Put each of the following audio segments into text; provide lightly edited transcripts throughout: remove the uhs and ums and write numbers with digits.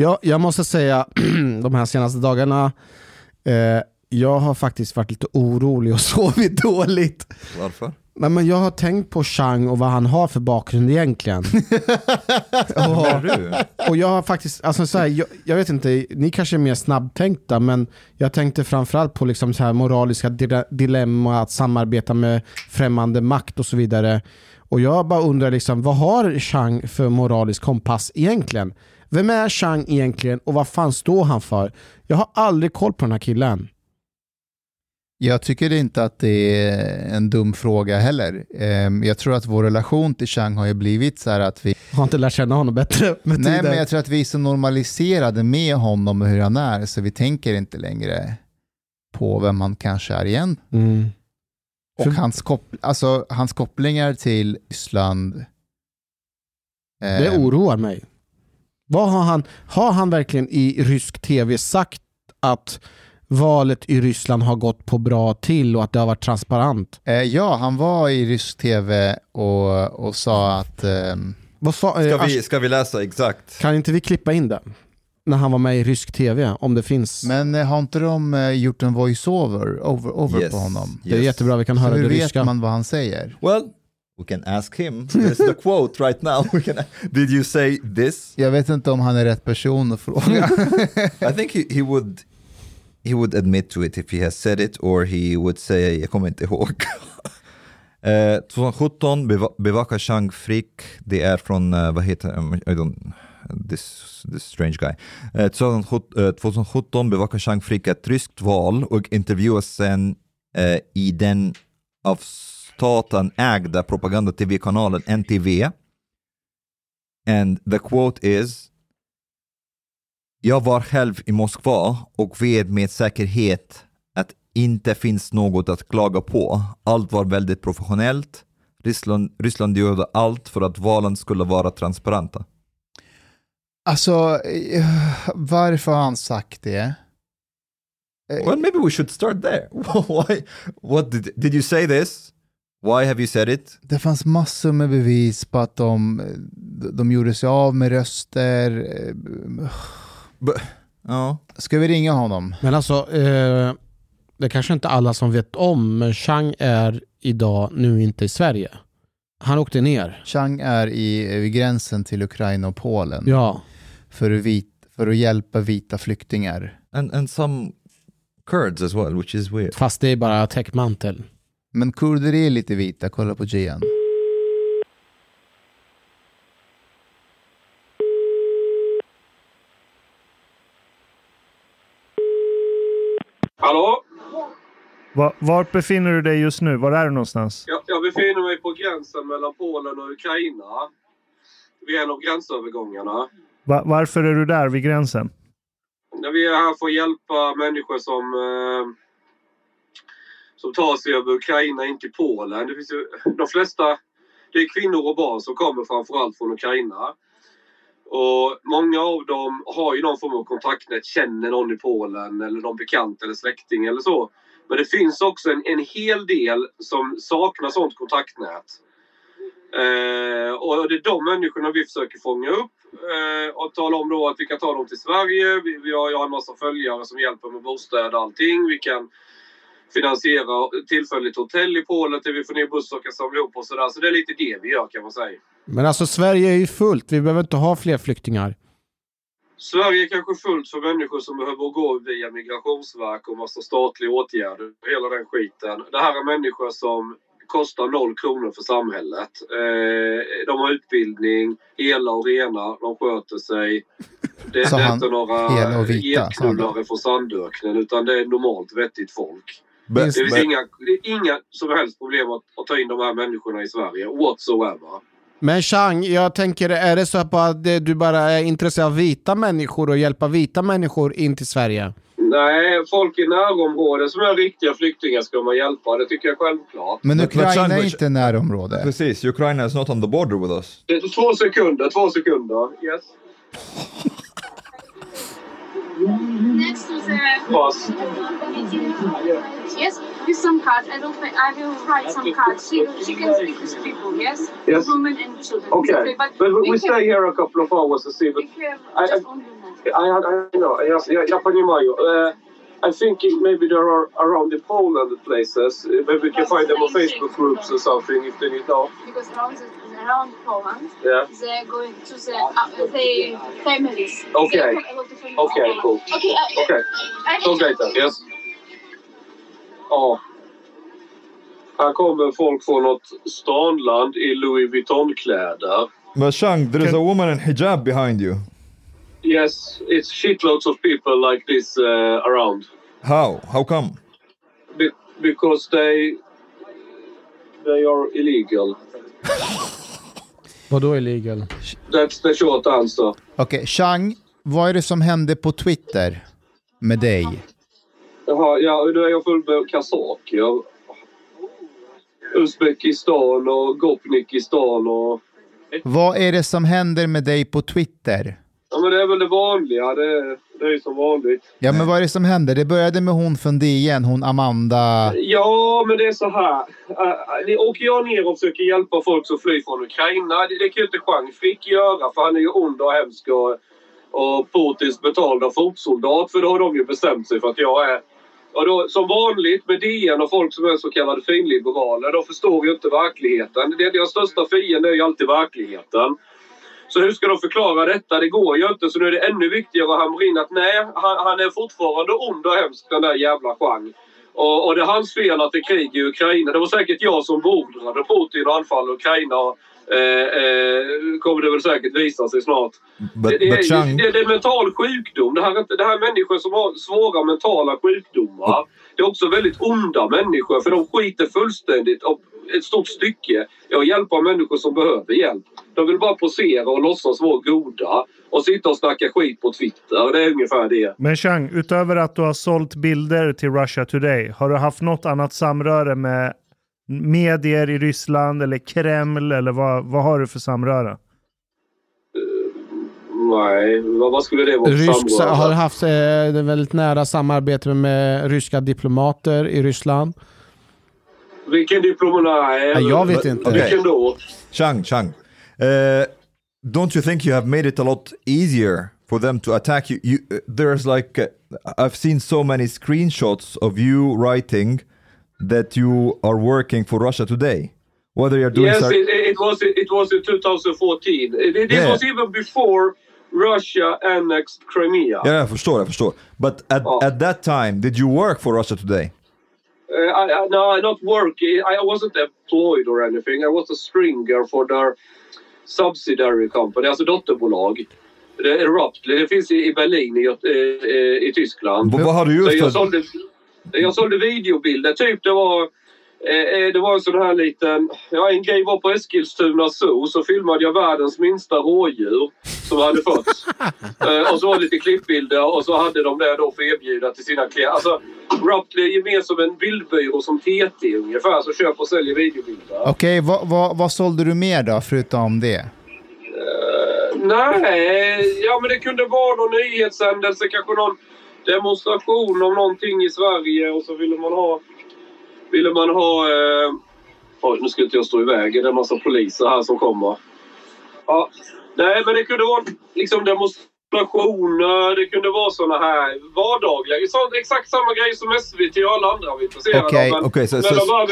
Ja, jag måste säga de här senaste dagarna jag har faktiskt varit lite orolig och sovit dåligt. Varför? Nej, men jag har tänkt på Chang och vad han har för bakgrund egentligen. och jag har faktiskt alltså så här, jag vet inte, ni kanske är mer snabbtänkta, men jag tänkte framförallt på liksom så här moraliska dilemma att samarbeta med främmande makt och så vidare. Och jag bara undrar liksom, vad har Chang för moralisk kompass egentligen? Vem är Chang egentligen och vad fan står han för? Jag har aldrig koll på den här killen. Jag tycker inte att det är en dum fråga heller. Jag tror att vår relation till Chang har ju blivit så här att vi... Har inte lärt känna honom bättre med tiden. Nej, men jag tror att vi är så normaliserade med honom och hur han är, så vi tänker inte längre på vem han kanske är igen. Mm. Och hans kopplingar till Ryssland... det oroar mig. Vad har han verkligen i rysk tv sagt att valet i Ryssland har gått på bra till och att det har varit transparent? Ja, han var i rysk tv och sa att... Ska vi läsa exakt? Kan inte vi klippa in det? När han var med i rysk tv, om det finns. Men har inte de gjort en voiceover over på honom? Yes. Det är jättebra, vi kan höra det ryska. Så vet man vad han säger. Well... We can ask him. There's the quote right now. Did you say this? Jag vet inte om han är rätt person att fråga. I think he would admit to it if he has said it, or he would say, jag kommer inte ihåg. 2017 bevakar Chang Frick. Det är från, vad heter this strange guy. 2017 bevakar Chang Frick ett ryskt val och intervjuas sen i den av staten ägda propaganda-tv-kanalen NTV. And the quote is: jag var själv i Moskva och vet med säkerhet att inte finns något att klaga på. Allt var väldigt professionellt. Ryssland gjorde allt för att valen skulle vara transparenta. Alltså, varför har han sagt det? Well, maybe we should start there. Why? What did you say this? Why have you said it? Det fanns massor med bevis på att de gjorde sig av med röster. Ska vi ringa honom? Men alltså, det är kanske inte alla som vet om, men Chang är idag nu inte i Sverige. Han åkte ner. Chang är i gränsen till Ukraina och Polen. Ja. För att hjälpa vita flyktingar. And some Kurds as well, which is weird. Fast det är bara täckmantel. Men kurder är lite vita, kolla på Gian. Hallå? Vart befinner du dig just nu? Var är du någonstans? Jag befinner mig på gränsen mellan Polen och Ukraina. Vid en av gränsövergångarna. Varför är du där vid gränsen? Vi är här för att hjälpa människor som tar sig över Ukraina in till Polen. Det finns ju, de flesta, det är kvinnor och barn som kommer framförallt från Ukraina. Och många av dem har ju någon form av kontaktnät, känner någon i Polen eller någon bekant eller släkting eller så. Men det finns också en hel del som saknar sånt kontaktnät. Och det är de människorna vi försöker fånga upp och tala om då att vi kan ta dem till Sverige. Jag har en massa följare som hjälper med bostäder och allting. Vi kan finansiera tillfälligt hotell i Polen till vi får ner buss och kan samla ihop och sådär. Så det är lite det vi gör, kan man säga. Men alltså Sverige är ju fullt. Vi behöver inte ha fler flyktingar. Sverige är kanske fullt för människor som behöver gå via migrationsverk och massa statliga åtgärder. Hela den skiten. Det här är människor som kostar 0 kronor för samhället. De har utbildning, hela och rena, de sköter sig. Det är inte några getknullare från sandöknen, utan det är normalt vettigt folk. Det finns inga som helst problem att ta in de här människorna i Sverige, whatsoever. Men Chang, jag tänker, är det så att du bara är intresserad av vita människor och hjälpa vita människor in till Sverige? Nej, folk i närområden som är riktiga flyktingar ska man hjälpa, det tycker jag självklart. Men Ukraina är inte närområde. Precis, Ukraina is not on the border with us. 2 sekunder, yes. Next to the boss. Yes, with some cards. I will write some cards. She can speak with people. Yes, yes. Women and children. Okay, but we stay here a couple of hours to see. But I know. I понимаю. I'm thinking maybe there are around the Poland places. Maybe we can find them on Facebook groups or something if they need help. Because around Poland, yeah. They're going to their families. Okay. Okay, cool. Okay. Talk later, yes. Ja. Här kommer folk från något stanland i Louis Vuitton-kläder. Men Chang, there is a woman in hijab behind you. Yes, it's shitloads of people like this around. How? How come? Because they are illegal. Vadå illegal? That's the short answer. Okej, Chang, vad är det som hände på Twitter med dig? Jaha, då är jag full med kazaker. Uzbekistan och Gopnikistan och... Vad är det som händer med dig på Twitter? Ja, men det är väl det vanliga, det är ju som vanligt. Ja, men vad är det som händer? Det började med hon från DN, hon Amanda. Ja, men det är så här. Åker jag ner och försöker hjälpa folk som flyr från Ukraina. Det kan ju inte Chang Frick göra, för han är ju ond och hemsk och Putins betalda fotsoldat. För då har de ju bestämt sig för att jag är... Och då, som vanligt med DN och folk som är så kallade finliberaler, då förstår ju inte verkligheten. Deras största fiende är ju alltid verkligheten. Så hur ska de förklara detta? Det går ju inte. Så nu är det ännu viktigare att hamra in att nej, han är fortfarande ond och hemsk, den där jävla Chang. Och det är hans fel att det är krig i Ukraina. Det var säkert jag som beordrade Putin och anfall Ukraina. Kommer det väl säkert visa sig snart. Det är mental sjukdom. Det här är människor som har svåra mentala sjukdomar. Det är också väldigt onda människor, för de skiter fullständigt upp ett stort stycke. Jag hjälper människor som behöver hjälp. De vill bara posera och låtsas vara goda och sitta och snacka skit på Twitter. Det är ungefär det. Men Chang, utöver att du har sålt bilder till Russia Today, har du haft något annat samröre med medier i Ryssland eller Kreml, eller vad har du för samröre? Nej, vad skulle det vara? Ryssland har haft väldigt nära samarbete med ryska diplomater i Ryssland. Vilken diplomat är? Ja, jag vet inte. Vilken då? Chang. Don't you think you have made it a lot easier for them to attack you? There's like I've seen so many screenshots of you writing that you are working for Russia Today. Whether you're doing it was in 2014. It was even before Russia annexed Crimea. Yeah, I förstår. But at that time, did you work for Russia Today? No, not work. I wasn't employed or anything. I was a stringer for their subsidiary company, alltså dotterbolag. Det finns i Berlin, i Tyskland. Vad har du gjort? Jag sålde videobilder, typ det var en sån här liten, en grej var på Eskilstuna Zoo, så filmade jag världens minsta rådjur som hade fötts. Och så var det lite klippbilder och så hade de det då för erbjuda till sina klienter. Alltså, Rappley är mer som en bildbyrå som TT ungefär, så köper och säljer videobilder. Okej, vad sålde du mer då förutom det? Men det kunde vara någon nyhetsändelse, kanske någon demonstration om någonting i Sverige, och så ville man ha nu ska inte jag stå i vägen, det är en massa poliser här som kommer. Ja, men det kunde vara liksom demonstrationer, det kunde vara såna här vardagliga, exakt samma grej som SVT och alla andra var intresserade av.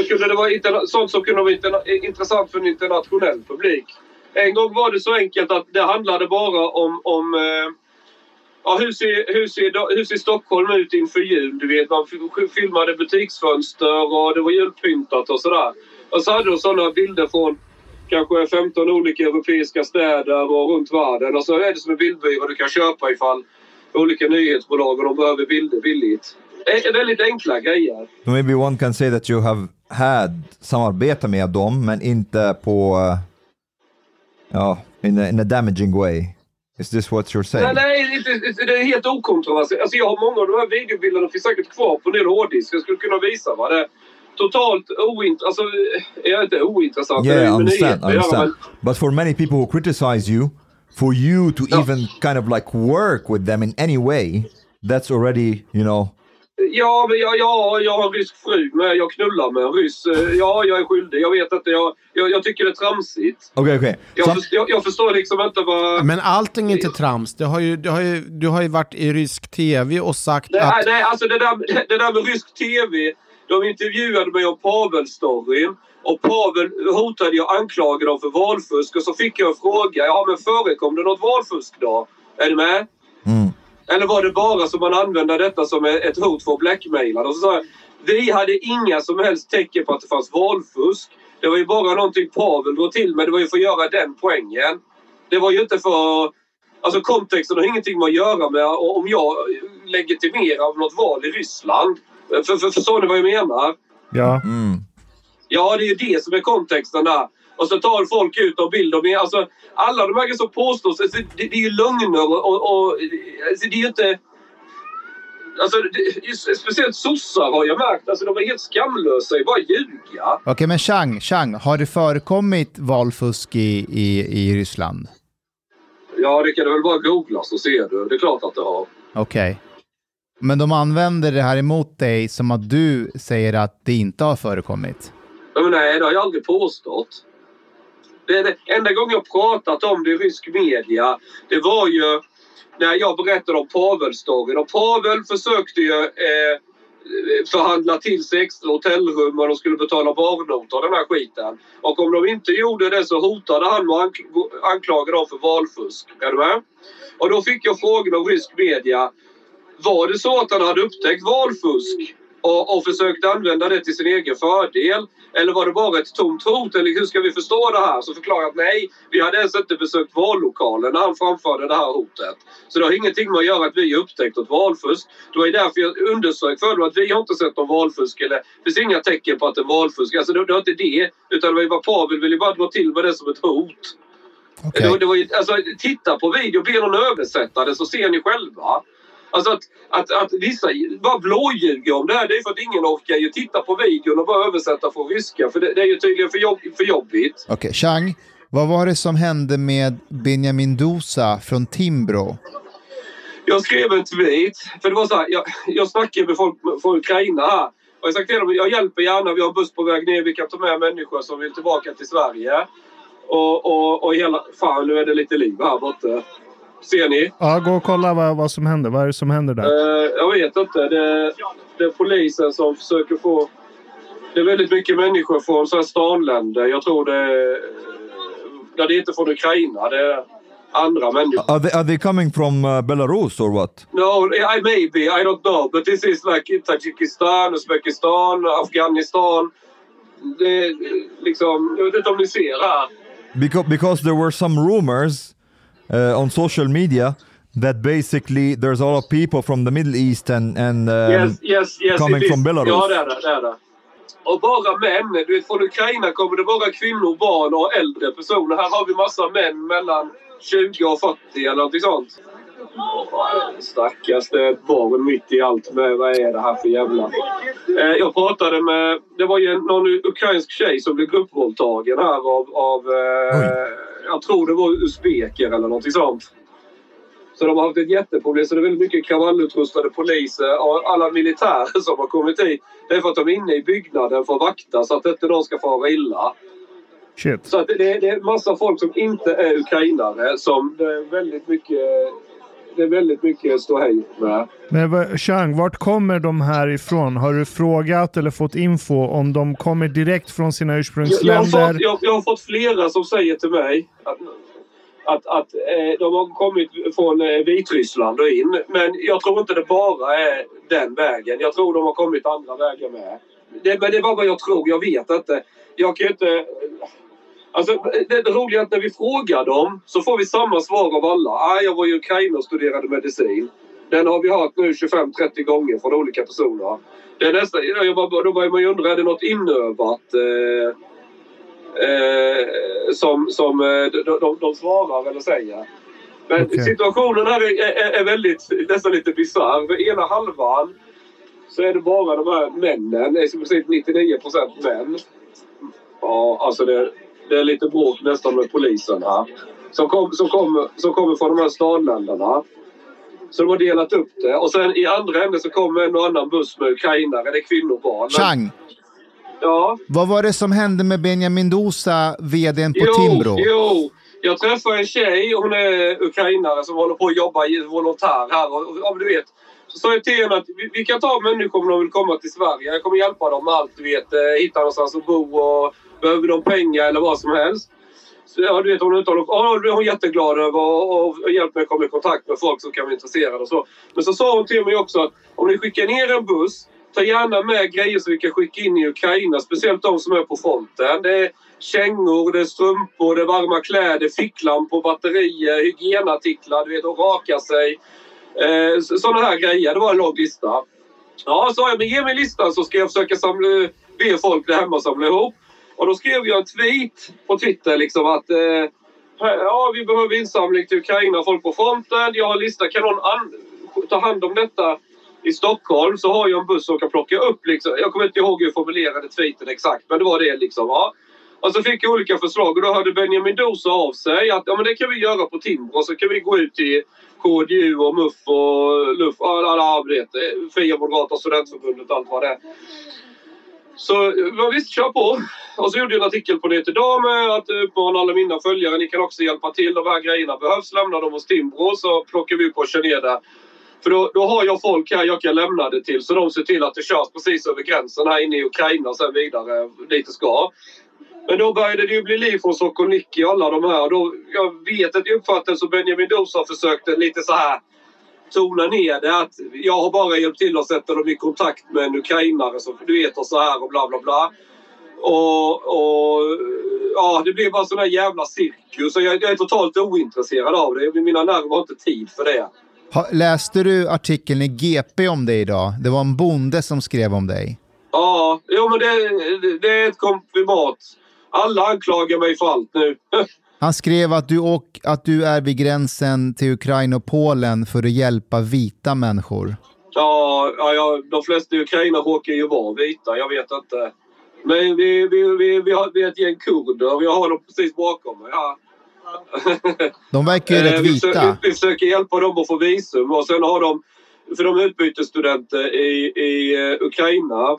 Kunde det vara sånt som kunde vara intressant för en internationell publik. En gång var det så enkelt att det handlade bara om hur ser Stockholm ut inför jul? Du vet, man filmade butiksfönster och det var julpyntat och sådär. Och så hade de sådana bilder från kanske 15 olika europeiska städer och runt världen. Och så är det som en bildbyrå du kan köpa ifall olika nyhetsbolag och de behöver bilder billigt. Väldigt enkla grejer. Maybe one can say that you have had samarbete med dem, men inte på... in a damaging way. Is this what you're saying? Nej, det är helt okontroversiellt. Alltså, jag har många av de här videobilderna finns säkert kvar på en del hårddisk. Jag skulle kunna visa vad det är. Totalt ointressant. Yeah, I understand. But for many people who criticize you, for you to even kind of like work with them in any way, that's already, you know... Ja, men jag har en rysk fru med, jag knullar med en ryss. Ja, jag är skyldig. Jag vet att jag tycker det är tramsigt. Okej. Jag förstår liksom inte vad... Men allting är inte trams. Du har ju varit i rysk tv och sagt att... Nej, alltså det där med rysk tv... De intervjuade mig om Pavel Storin. Och Pavel hotade jag, anklagade dem för valfusk. Och så fick jag en fråga. Ja, men förekom det något valfusk då? Är du med? Mm. Eller var det bara som man använde detta som ett hot för blackmailade? Och så sa jag, vi hade inga som helst tecken på att det fanns valfusk. Det var ju bara någonting Pavel drog till, men det var ju för att göra den poängen. Det var ju inte för... Alltså kontexten har ingenting med att göra med om jag legitimerar något val i Ryssland. Förstår ni vad jag menar? Ja. Mm. Ja, det är ju det som är kontexten där. Och så tar folk ut och bilder med. Alltså, alla de här som påstås, alltså, det är ju lögner och alltså, det är ju inte... Alltså, speciellt sossar har jag märkt. Alltså, de är helt skamlösa i bara ljuga. Okej, men Chang, har det förekommit valfusk i Ryssland? Ja, det kan du väl bara googla så ser du. Det är klart att det har. Okej. Men de använder det här emot dig som att du säger att det inte har förekommit. Men nej, det har jag aldrig påstått. Det enda gången jag pratat om det i rysk media, det var ju när jag berättade om Pavel-storyn. Och Pavel försökte ju förhandla till sig extra hotellrum och de skulle betala barnnotor, den här skiten. Och om de inte gjorde det så hotade han och anklagade dem för valfusk. Är du med? Och då fick jag frågan om rysk media. Var det så att han hade upptäckt valfusk och försökte använda det till sin egen fördel? Eller var det bara ett tomt hot? Eller hur ska vi förstå det här? Så förklarar att nej, vi hade ens inte besökt vallokalen när han framförde det här hotet. Så det har ingenting med att göra att vi upptäckt ett valfusk. Det var ju därför jag undersökt för att vi har inte sett någon valfusk. Eller det finns inga tecken på att det är valfusk. Alltså det var inte det. Utan det var ju bara Pavel ville bara dra till med det som ett hot. Okay. Det var ju, alltså, titta på video, be någon översätta det så ser ni själva. Alltså att vissa bara blåljuger om det här, det är för att ingen orkar ju titta på videon och bara översätta från ryska. För det är ju tydligen för jobbigt. Okej, Chang, vad var det som hände med Benjamin Dosa från Timbro? Jag skrev en tweet, för det var så här, jag snackade med folk från Ukraina här. Och jag sa till dem, jag hjälper gärna, vi har en buss på väg ner, vi kan ta med människor som vill tillbaka till Sverige. Och hela, fan nu är det lite liv här borta. Ser ni? Ja, gå och kolla vad som händer. Vad är det som händer där? Jag vet inte. Det är polisen som försöker få... Det är väldigt mycket människor från så här stanländer. Jag tror det är inte från Ukraina. Det är andra människor. Are they coming from Belarus or what? No, maybe. I don't know. But this is like Tajikistan, Uzbekistan, Afghanistan. Det liksom... Jag vet inte om ni ser här. Because there were some rumors... on social media that basically there's a lot of people from the Middle East and coming from Belarus. Ja, det är det. Och bara män. Du vet, från Ukraina kommer det bara kvinnor, barn och äldre personer. Här har vi massa män mellan 20 och 40 eller något sånt. Stackars, det är bara mitt i allt med, vad är det här för jävla... Jag pratade med, det var ju någon ukrainsk tjej som blev gruppvåldtagen här av jag tror det var usbeker eller något sånt. Så de har haft ett jätteproblem, så det är väldigt mycket kravallutrustade poliser och alla militärer som har kommit hit. Det är för att de är inne i byggnaden för att vakta så att inte de ska fara illa. Shit. Så att det är massa folk som inte är ukrainare som det är väldigt mycket... Det är väldigt mycket att stå hej med. Men Chang, vart kommer de här ifrån? Har du frågat eller fått info om de kommer direkt från sina ursprungsländer? Jag har fått flera som säger till mig att de har kommit från Vitryssland och in. Men jag tror inte det bara är den vägen. Jag tror de har kommit andra vägar med. Men det var vad jag tror. Jag vet inte. Jag kan inte... Alltså, det roliga är att när vi frågar dem så får vi samma svar av alla. Jag var i Ukraina och studerade medicin. Den har vi hört nu 25-30 gånger från olika personer. Det är nästa, då börjar man ju undra, är det något inövat som de svarar eller säger? Men Situationen här är väldigt, nästan lite bizarr. För ena halvan så är det bara de här männen. Det är som precis 99% män. Ja, alltså det är lite bråk nästan med poliserna som kommer från de här stadländerna. Så de har delat upp det. Och sen i andra änden så kommer en och annan buss med ukrainare. Det är kvinnor, barn. Chang! Ja? Vad var det som hände med Benjamin Dosa, vdn på Timbro? Jo, jag träffade en tjej. Hon är ukrainare som håller på att jobba i volontär här. Och du vet, så sa jag till henne att vi kan ta människor om de vill komma till Sverige. Jag kommer hjälpa dem med allt, du vet. Hitta någonstans att bo och... Behöver de pengar eller vad som helst. Så, du vet, hon är jätteglad över och hjälpt mig att komma i kontakt med folk som kan vara intresserade och så. Men så sa hon till mig också att om ni skickar ner en buss, ta gärna med grejer som vi kan skicka in i Ukraina. Speciellt de som är på fronten. Det är kängor, det är strumpor, det är varma kläder, ficklampor, batterier, hygienartiklar, du vet, och raka sig. Sådana här grejer. Det var en lång lista. Ja, sa jag, men ge mig listan så ska jag försöka be folk där hemma samla ihop. Och då skrev jag en tweet på Twitter liksom att vi behöver insamling till Ukraina, folk på fronten. Jag har listat, kan någon ta hand om detta i Stockholm, så har jag en buss som kan plocka upp liksom. Jag kommer inte ihåg hur jag formulerade tweeten exakt, men det var det liksom, va. Och så fick jag olika förslag och då hörde Benjamin Dosa av sig att men det kan vi göra på Timbro, så kan vi gå ut till KDU och MUF och LUF, alla vet, Fria Moderata Studentförbundet, allt vad det är. Så visst, kör på. Och så gjorde jag en artikel på det idag med att uppmana alla mina följare. Ni kan också hjälpa till. De här grejerna behövs. Lämna dem hos Timbro så plockar vi upp och kör ner det. För då har jag folk här jag kan lämna det till. Så de ser till att det körs precis över gränsen här inne i Ukraina och sen vidare dit det ska. Men då började det ju bli liv från Sokolnicki och alla de här. Då, jag vet att uppfattningen som Benjamin Dosa försökte lite så här tona ner det, att jag har bara hjälpt till att sätta dem i kontakt med en ukrainare som du vet och så här och bla bla bla och det blev bara sån här jävla cirkus, så jag är totalt ointresserad av det. Mina nerver har inte tid för det. Läste du artikeln i GP om dig idag? Det var en bonde som skrev om dig. Ja, jo, men det är ett komplimat. Alla anklagar mig för allt nu. Han skrev att du är vid gränsen till Ukraina och Polen för att hjälpa vita människor. Ja, de flesta i Ukraina råkar ju vara vita, jag vet inte. Men vi har ett gäng kurder, jag har dem precis bakom mig. Ja. De verkar ju rätt vita. Vi försöker hjälpa dem att få visum. Och sen har de, för de är utbytesstudenter i Ukraina.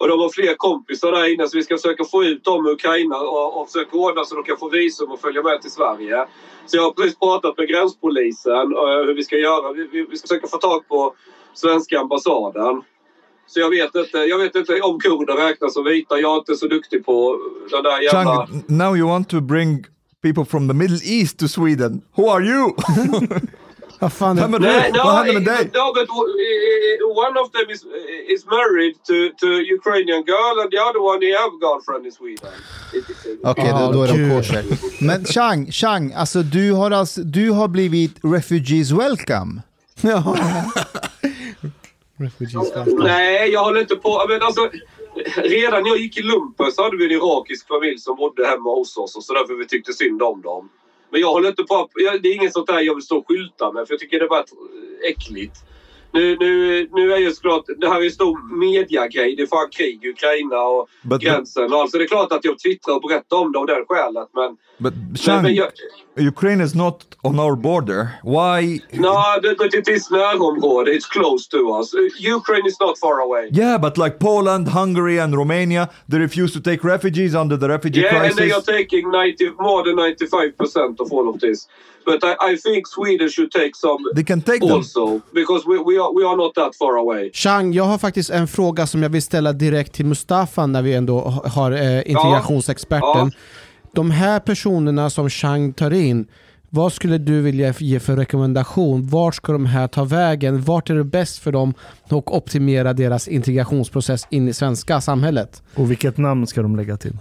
Och de har fler kompisar där inne, så vi ska försöka få ut dem i Ukraina och försöka ordna så de kan få visum och följa med till Sverige. Så jag har precis pratat med gränspolisen hur vi ska göra. Vi ska försöka få tag på svenska ambassaden. Så jag vet inte om kurder räknas som vita. Jag är inte så duktig på den där jävla... Chang, now you want to bring people from the Middle East to Sweden. Who are you? One of them is married to Ukrainian girl and the other one they have girlfriend in Sweden. Okej, då är de korser. Men Chang, alltså du har blivit refugees welcome. Ja. Refugees welcome. Nej, jag håller inte på. Men alltså redan när jag gick i lumpen så hade vi en irakisk familj som bodde hemma hos oss och så därför vi tyckte synd om dem. Men jag håller inte på, det är inget sånt där jag vill stå och skylta med för jag tycker det är bara äckligt. Nu är ju såklart, det här är en stor mediagrej, det är fan krig i Ukraina och gränsen och alltså det är klart att jag twittrar och berättar om det av det skälet men Ukraine is not on our border. Why? No, but it is närområde, it's close to us. Ukraine is not far away. Yeah, but like Poland, Hungary and Romania, they refuse to take refugees under the refugee crisis. Yeah, and they are taking more than 95% of all of this. But I think Sweden should take some. They can take also, because we are not that far away. Chang, jag har faktiskt en fråga som jag vill ställa direkt till Mustafa när vi ändå har integrationsexperten. Ja. De här personerna som Chang tar in, vad skulle du vilja ge för rekommendation? Vart ska de här ta vägen? Vart är det bäst för dem och optimera deras integrationsprocess in i svenska samhället? Och vilket namn ska de lägga till?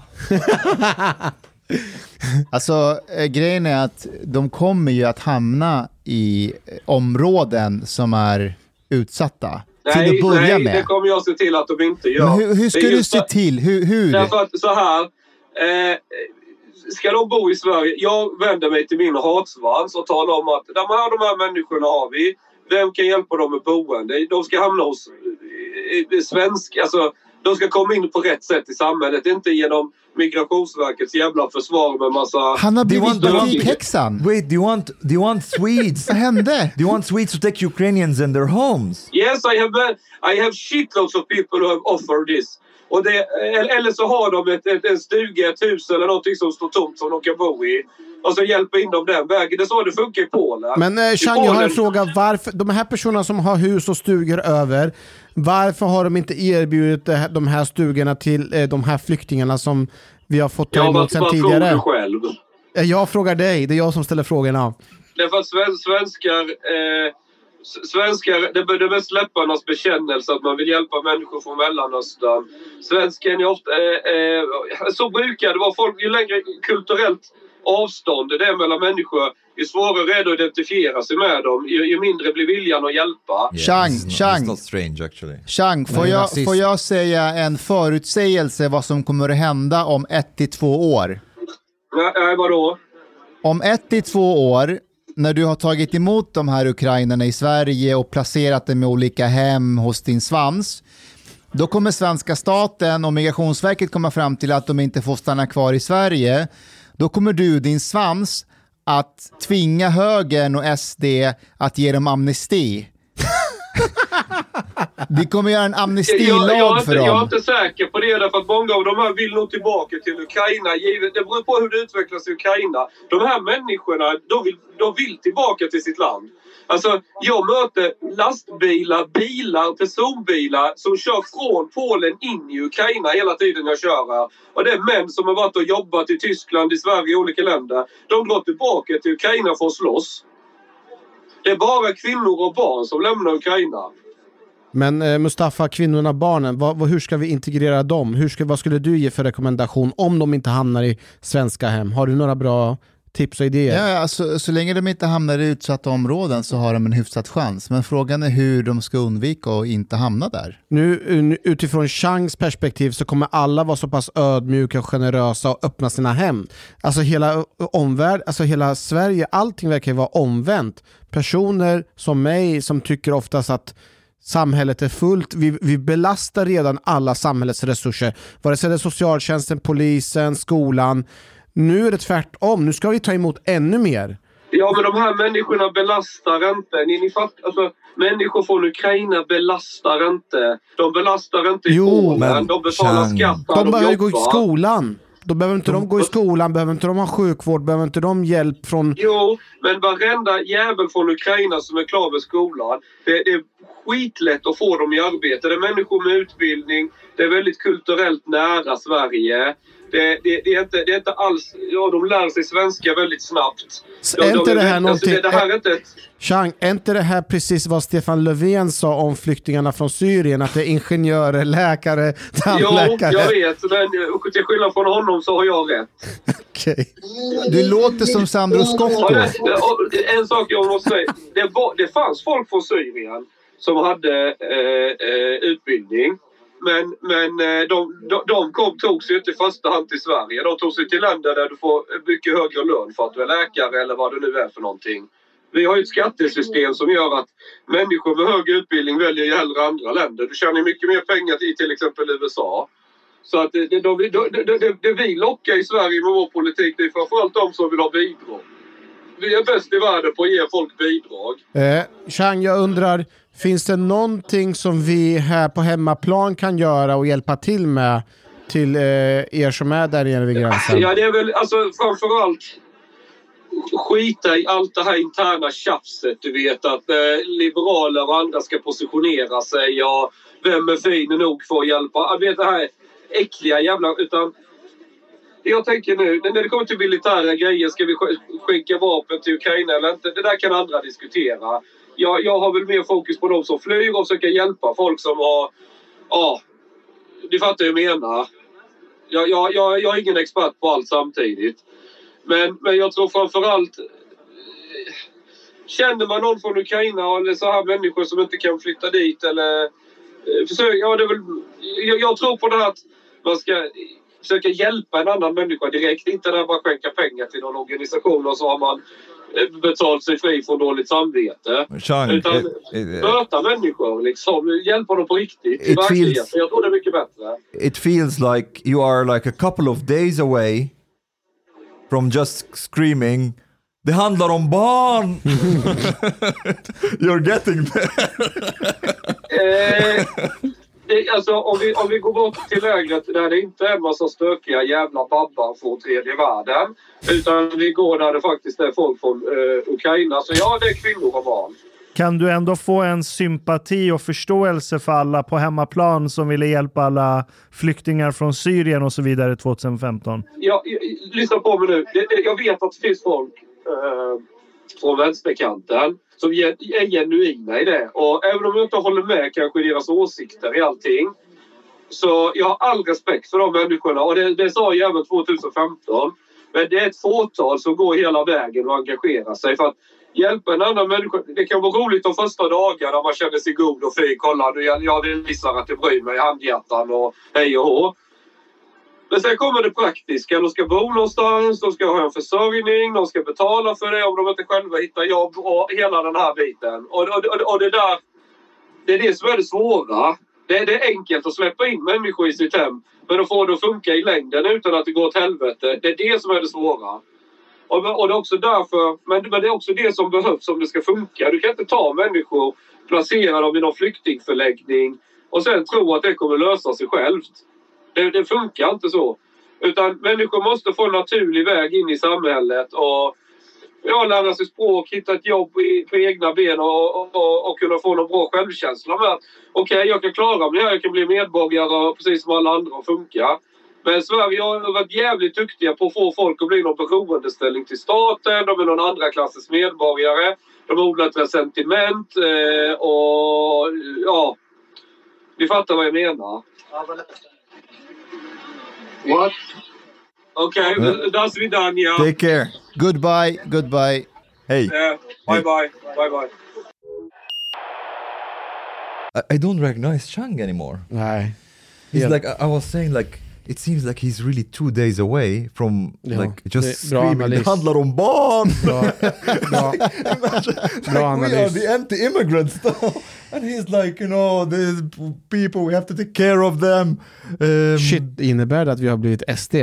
Alltså grejen är att de kommer ju att hamna i områden som är utsatta. Nej, det kommer jag se till att de inte gör. Men hur ska du se till? Hur? Därför att så här, ska de bo i Sverige? Jag vänder mig till min hatsvans och talar om att de här människorna har vi. Vem kan hjälpa dem med boende? De ska hamna hos svensk, alltså de ska komma in på rätt sätt i samhället, inte genom Migrationsverkets jävla försvar med massa. Han har blivit politikhäxan. Wait, do you want Swedes? Vad hände? Do you want Swedes to take Ukrainians in their homes? Yes, I have shitloads of people who have offered this. Och det, eller så har de en stuga, ett hus eller någonting som står tomt som de kan bo i. Och så hjälper in dem den vägen. Det är så det funkar i Polen. Men Chang, jag har en fråga. Varför, de här personerna som har hus och stugor över, varför har de inte erbjudit de här stugorna till de här flyktingarna som vi har fått ta emot sen tidigare? Jag frågar själv. Jag frågar dig. Det är jag som ställer frågorna. Det är för att svenskar, det mest läpparnas bekännelse att man vill hjälpa människor från Mellanöstern. Svensken är ofta så brukar det vara folk, ju längre kulturellt avstånd det är mellan människor, ju svårare är det att identifiera sig med dem, ju mindre blir viljan att hjälpa. Chang, får jag säga en förutsägelse vad som kommer att hända om 1-2 år? Nej, vadå? Om 1-2 år när du har tagit emot de här ukrainarna i Sverige och placerat dem i olika hem hos din svans, då kommer svenska staten och Migrationsverket komma fram till att de inte får stanna kvar i Sverige. Då kommer du, din svans, att tvinga högern och SD att ge dem amnesti. Vi kommer göra en amnestilag för dem. Jag är inte säker på det, därför att många av de här vill nog tillbaka till Ukraina. Det beror på hur det utvecklas i Ukraina. De här människorna, de vill tillbaka till sitt land. Alltså, jag möter lastbilar, bilar, personbilar som kör från Polen in i Ukraina hela tiden jag kör här. Och det är män som har varit och jobbat i Tyskland, i Sverige, i olika länder. De går tillbaka till Ukraina för att slåss. Det är bara kvinnor och barn som lämnar Ukraina. Men Mustafa, kvinnorna och barnen, hur ska vi integrera dem? Vad skulle du ge för rekommendation om de inte hamnar i svenska hem? Har du några bra tips och idéer? Ja, alltså, så länge de inte hamnar i utsatta områden så har de en hyfsad chans. Men frågan är hur de ska undvika och inte hamna där. Nu utifrån Changs perspektiv så kommer alla vara så pass ödmjuka och generösa och öppna sina hem. Alltså hela omvärlden, alltså hela Sverige, allting verkar vara omvänt. Personer som mig som tycker oftast att samhället är fullt. Vi belastar redan alla samhällets resurser. Vare sig det är socialtjänsten, polisen, skolan. Nu är det tvärtom. Nu ska vi ta emot ännu mer. Ja, men de här människorna belastar inte. Ni fattar, alltså, människor från Ukraina belastar inte. De belastar inte i Polen. De betalar skatt. De behöver gå i skolan. Då behöver inte de gå i skolan, behöver inte de ha sjukvård, behöver inte de hjälp från... Jo, men varenda jävel från Ukraina som är klar med skolan, det är skitlätt att få dem i arbete. Det är människor med utbildning. Det är väldigt kulturellt nära Sverige. Det är inte alls... Ja, de lär sig svenska väldigt snabbt. Chang, är inte det här precis vad Stefan Löfven sa om flyktingarna från Syrien? Att det är ingenjörer, läkare, tandläkare. Jo, jag vet. Men till skillnad från honom så har jag rätt. Okej. Du låter som Sandro Scotto. En sak jag måste säga. Det fanns folk från Syrien som hade utbildning. Men de tog sig inte i första hand till Sverige. De tog sig till länder där du får mycket högre lön för att du är läkare eller vad det nu är för någonting. Vi har ju ett skattesystem som gör att människor med hög utbildning väljer ju hellre andra länder. Du tjänar mycket mer pengar i till exempel USA. Så att det vi lockar i Sverige med vår politik, det är framförallt de som vill ha bidrag. Vi är bäst i världen på att ge folk bidrag. Chang, jag undrar, finns det någonting som vi här på hemmaplan kan göra och hjälpa till med till er som är där nere vid gränsen? Ja, det är väl alltså framförallt skita i allt det här interna tjafset. Du vet att liberaler och andra ska positionera sig. Ja, vem är fin nog för att hjälpa? Vet det här äckliga jävla... Utan jag tänker nu, när det kommer till militära grejer, ska vi skicka vapen till Ukraina eller inte? Det där kan andra diskutera. Jag har väl mer fokus på de som flyr och försöker hjälpa folk som har... Ja, du fattar hur jag menar. Jag är ingen expert på allt samtidigt. Men jag tror framförallt... Känner man någon från Ukraina eller så här människor som inte kan flytta dit eller... Jag tror på det här att man ska försöka hjälpa en annan människa direkt. Inte där man skänker pengar till någon organisation och så har man... betalt sig fri från dåligt samvete. Chang, utan möta människor liksom, hjälpa dem på riktigt. Jag tror det är mycket bättre. It feels like you are like a couple of days away from just screaming det handlar om barn. You're getting there. Alltså, om vi går bort till lägret där det inte är en massa stökiga jävla babbar från tredje världen, utan vi går där det faktiskt är folk från Ukraina, så ja, det är kvinnor och barn. Kan du ändå få en sympati och förståelse för alla på hemmaplan som ville hjälpa alla flyktingar från Syrien och så vidare 2015? Ja, lyssna på mig nu. Jag vet att det finns folk från vänsterkanten som är genuina i det. Och även om jag inte håller med kanske deras åsikter i allting, så jag har all respekt för de människorna. Och det sa jag även 2015. Men det är ett fåtal som går hela vägen och engagerar sig för att hjälpa en annan människa. Det kan vara roligt de första dagarna när man känner sig god och fri. Kolla, jag visar att det bryr mig i handhjärtan och hej och hå. Men sen kommer det praktiska. De ska bo någonstans, de ska ha en försörjning, de ska betala för det om de inte själva hittar jobb och hela den här biten. Och det där, det är det som är det svåra. Det är enkelt att släppa in människor i sitt hem, men att få det att funka i längden utan att det går åt helvete, det är det som är det svåra. Och det är också därför, men det är också det som behövs om det ska funka. Du kan inte ta människor, placera dem i någon flyktingförläggning och sen tro att det kommer lösa sig självt. Det funkar inte så. Utan människor måste få en naturlig väg in i samhället och lära sig språk, hitta ett jobb på egna ben och kunna få någon bra självkänsla med att okej, jag kan klara mig här, jag kan bli medborgare precis som alla andra och funka. Men Sverige har varit jävligt duktiga på att få folk att bli någon beroendeställning till staten, de är någon andra klassens medborgare, de har odlat resentiment och ja, ni fattar vad jag menar. What? Okay, that's we done, yeah. Take care. Goodbye. Hey. Yeah. Bye. I don't recognize Chang anymore. Right. He's like I was saying, like it seems like he's really 2 days away from like just screaming. Det handlar om barn. Imagine, we are the anti-immigrants now. And he's like, you know, these people, we have to take care of them. Shit, innebär det att vi har blivit SD?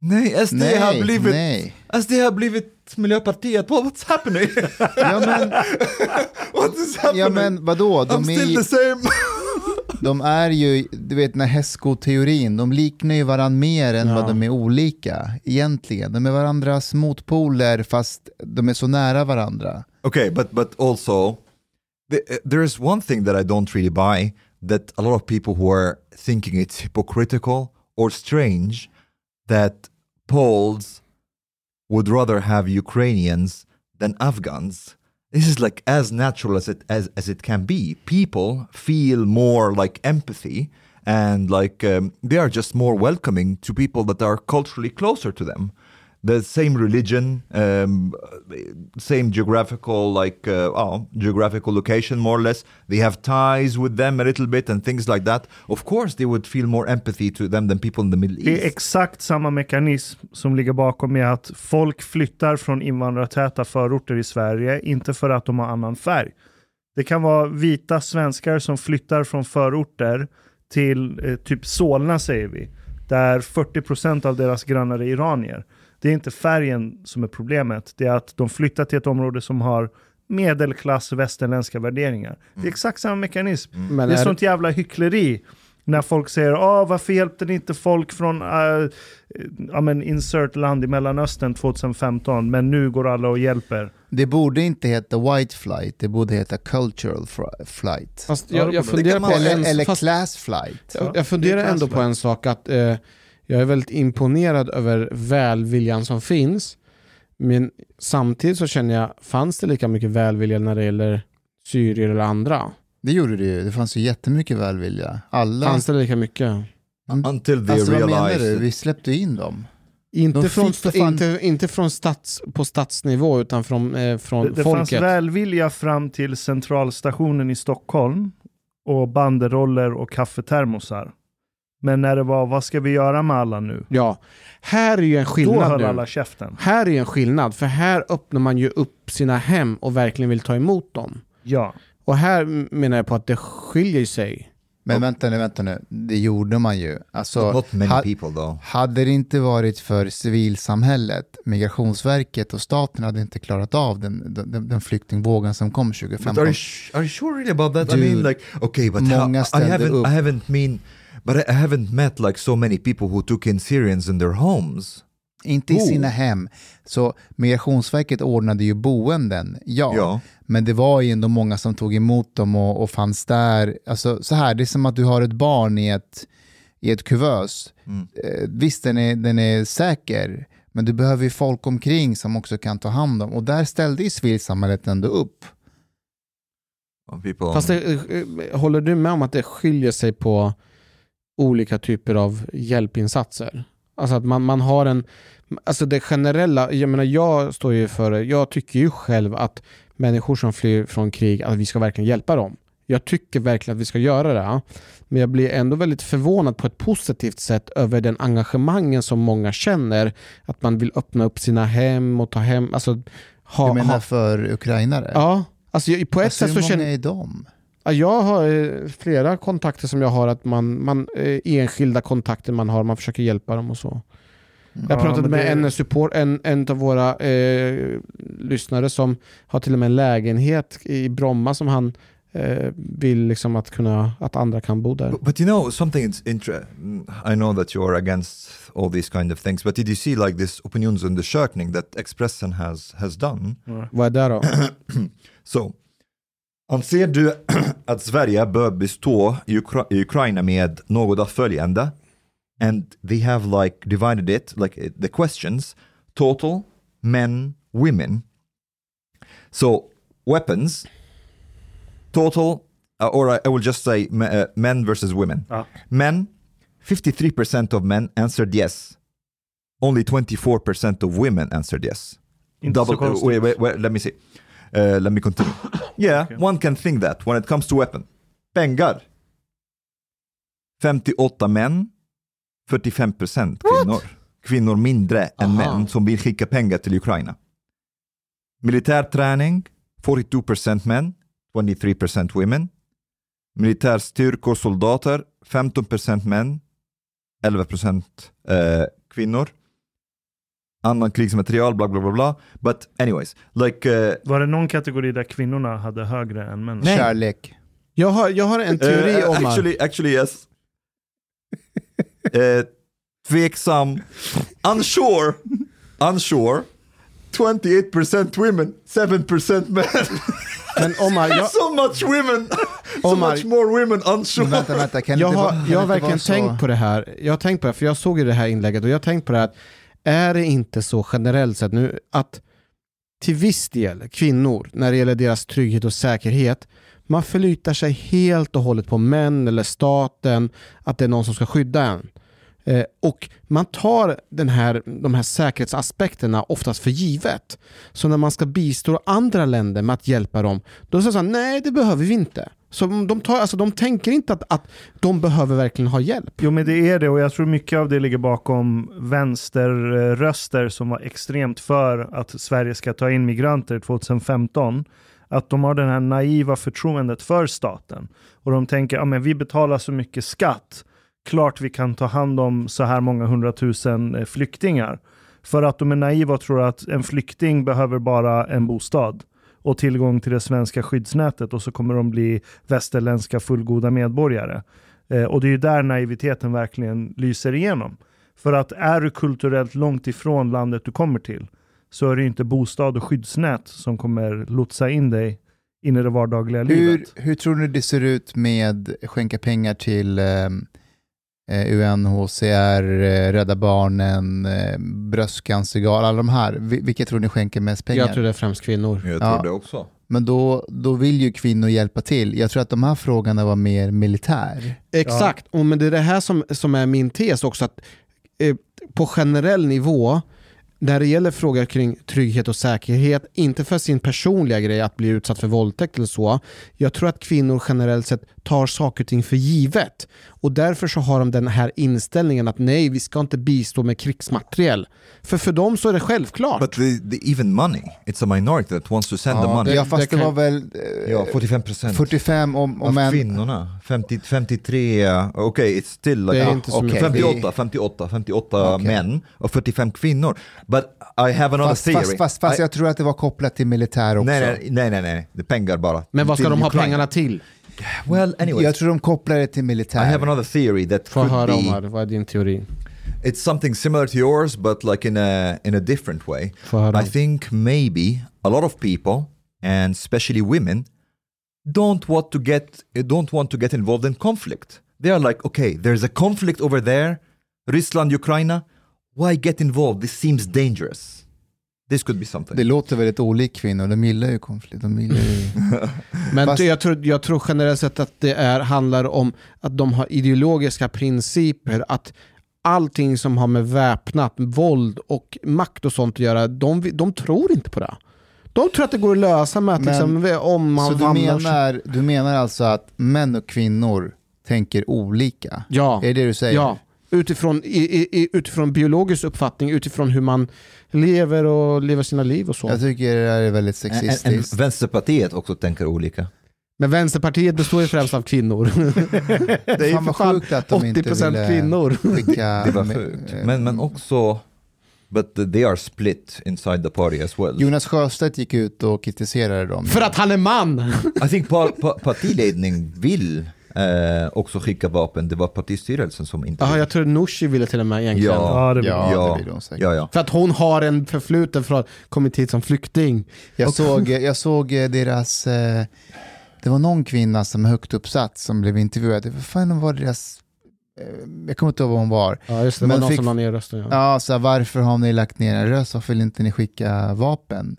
Nej, SD har blivit Miljöpartiet. What's happening? What is happening? Ja, men vadå? I'm still the same. De är ju, du vet, den här hästskoteorin, de liknar ju varandra mer än vad de är olika egentligen. De är varandras motpoler fast de är så nära varandra. Okay, but also There is one thing that I don't really buy, that a lot of people who are thinking it's hypocritical or strange that Poles would rather have Ukrainians than Afghans. This is like as natural as it can be. People feel more like empathy and like they are just more welcoming to people that are culturally closer to them. The same religion, same geographical geographical location, more or less. They have ties with them a little bit and things like that. Of course, they would feel more empathy to them than people in the Middle East. Det är exakt samma mekanism som ligger bakom med att folk flyttar från invandrartäta förorter i Sverige, inte för att de har annan färg. Det kan vara vita svenskar som flyttar från förorter till typ Solna, säger vi, där 40% av deras grannar är iranier. Det är inte färgen som är problemet. Det är att de flyttar till ett område som har medelklass västerländska värderingar. Det är exakt samma mekanism. Men det är sånt jävla hyckleri när folk säger varför hjälpte det inte folk från insert land i Mellanöstern 2015, men nu går alla och hjälper. Det borde inte heta white flight, det borde heta cultural flight. Fast jag funderar på eller class flight. Jag funderar ändå på en sak att jag är väldigt imponerad över välviljan som finns. Men samtidigt så känner jag, fanns det lika mycket välvilja när det gäller syrier eller andra? Det gjorde det ju. Det fanns ju jättemycket välvilja. Alla... Fanns det lika mycket? Until they realized. Vad menar du? Vi släppte in dem. Inte på statsnivå utan från folket. Det fanns välvilja fram till centralstationen i Stockholm. Och banderoller och kaffetermosar. Men när det var, vad ska vi göra med alla nu? Ja, här är ju en skillnad. Då hör alla käften. Här är ju en skillnad, för här öppnar man ju upp sina hem och verkligen vill ta emot dem. Ja. Och här menar jag på att det skiljer sig. Men vänta nu. Det gjorde man ju. Alltså, hade det inte varit för civilsamhället, Migrationsverket och staten hade inte klarat av den flyktingvågen som kom 2015. But are you sure really about that? Dude, I mean, like, okay, but många ställde upp. But I haven't met like so many people who took in Syrians in their homes. Inte i sina hem. Så Migrationsverket ordnade ju boenden. Ja. Men det var ju ändå många som tog emot dem och fanns där. Alltså så här, det är som att du har ett barn i ett kuvös. Mm. Visst, den är säker. Men du behöver ju folk omkring som också kan ta hand om. Och där ställde ju civilsamhället ändå upp. Fast håller du med om att det skiljer sig på olika typer av hjälpinsatser? Alltså att man har en... Alltså det generella... Jag tycker ju själv att människor som flyr från krig, att vi ska verkligen hjälpa dem. Jag tycker verkligen att vi ska göra det. Men jag blir ändå väldigt förvånad på ett positivt sätt över den engagemangen som många känner. Att man vill öppna upp sina hem och ta hem... Alltså, du menar för ukrainare? Ja. Alltså på ett sätt så känner... Hur många är de? Jag har flera kontakter som jag har att man enskilda kontakter man har, man försöker hjälpa dem och så. Jag har pratat med en av våra lyssnare som har till och med en lägenhet i Bromma som han vill liksom att andra kan bo där. But you know something is interesting. I know that you are against all these kind of things, but did you see like this opinionsundersökning that Expressen has done? Vad är det då? So anser du att Sverige bör bestå Ukraina med något av följande? And they have like divided it, like the questions, total, men, women. So weapons, total, or I will just say men versus women. Men, 53% of men answered yes. Only 24% of women answered yes. Wait, let me see. Let me continue. Yeah, okay. One can think that when it comes to weapon. Pengar. 58 män, 45% kvinnor. What? Kvinnor mindre än män som vill skicka pengar till Ukraina. Militärträning, 42% män, 23% women. Militärstyrkor, soldater, 15% män, 11% kvinnor. Annan krigsmaterial, bla bla bla bla. But anyways, like... Var det någon kategori där kvinnorna hade högre än män? Nej. Kärlek. Jag har en teori om det. Actually, yes. Tveksam. Unsure. 28% women, 7% men. Men Omar, so much women, Omar, so much more women unsure. Vänta, jag har verkligen tänkt på det här. Jag har tänkt på det, för jag såg ju det här inlägget, och jag har tänkt på det här, att är det inte så generellt sett nu att till viss del kvinnor, när det gäller deras trygghet och säkerhet, man förlitar sig helt och hållet på män eller staten, att det är någon som ska skydda en. Och man tar de här säkerhetsaspekterna oftast för givet. Så när man ska bistå andra länder med att hjälpa dem, då säger man nej, det behöver vi inte. Så de tänker inte att de behöver verkligen ha hjälp. Jo, men det är det, och jag tror mycket av det ligger bakom vänsterröster som var extremt för att Sverige ska ta in migranter 2015. Att de har den här naiva förtroendet för staten. Och de tänker, ja men vi betalar så mycket skatt, klart vi kan ta hand om så här många 100 000 flyktingar. För att de är naiva och tror att en flykting behöver bara en bostad och tillgång till det svenska skyddsnätet, och så kommer de bli västerländska fullgoda medborgare. Och det är ju där naiviteten verkligen lyser igenom. För att är du kulturellt långt ifrån landet du kommer till, så är det inte bostad och skyddsnät som kommer lotsa in dig in i det vardagliga livet. Hur tror ni det ser ut med skänka pengar till UNHCR, Rädda Barnen, bröstcancergal, alla de här. Vilka tror ni skänker mest pengar? Jag tror det är främst kvinnor. Jag tror det också. Men då vill ju kvinnor hjälpa till. Jag tror att de här frågorna var mer militär. Exakt, ja. Och men det är det här som är min tes också, att på generell nivå, när det gäller frågor kring trygghet och säkerhet, inte för sin personliga grej att bli utsatt för våldtäkt eller så, jag tror att kvinnor generellt sett tar saker och ting för givet, och därför så har de den här inställningen att nej, vi ska inte bistå med krigsmateriel, för dem så är det självklart. But the even money, it's a minority that wants to send the money. Ja, fast det var väl 45%. 45 om av kvinnorna, 53 okej, it's still like, okay, 58 okay, män och 45 kvinnor. But I have another theory. Fast jag tror att det var kopplat till militär också. Nej. Det är pengar bara. Men vad ska de ha pengarna till? Well, anyway. Jag tror de kopplar det till militär. I have another theory that could be... Omar, vad är din teori? It's something similar to yours, but like in a different way. I think maybe a lot of people, and especially women, don't want to get involved in conflict. They are like, okay, there's a conflict over there, Ryssland, Ukraine. Why get involved? This seems dangerous. This could be something. Det låter väldigt olika kvinnor. De gillar ju konflikt. Men fast... jag tror generellt sett att det handlar om att de har ideologiska principer, att allting som har med väpnat våld och makt och sånt att göra, de tror inte på det. De tror att det går att lösa med att liksom, om man... Så du menar alltså att män och kvinnor tänker olika? Ja. Är det du säger? Ja. Utifrån biologisk uppfattning, utifrån hur man lever och lever sina liv och så. Jag tycker det är väldigt sexistiskt. En Vänsterpartiet också tänker olika. Men Vänsterpartiet består ju främst av kvinnor. Det är ju sjukt att de 80% inte kvinnor. Det var sjukt. Men också, but they are split inside the party as well. Jonas Sjöstedt gick ut och kritiserade dem. För att han är man! I think partiledning vill... också skicka vapen. Det var partistyrelsen som inte... Ja, jag tror Nooshi ville till och med egentligen. Ja, det vill hon säkert. För att hon har en förfluten från kommit hit som flykting. Jag såg deras... det var någon kvinna som högt uppsatt som blev intervjuad. Vad fan var deras... jag kommer inte ihåg vad hon var. Ja, just det. Men var någon som lade ner rösten. Ja, så här, varför har ni lagt ner en röst? Varför vill inte ni skicka vapen?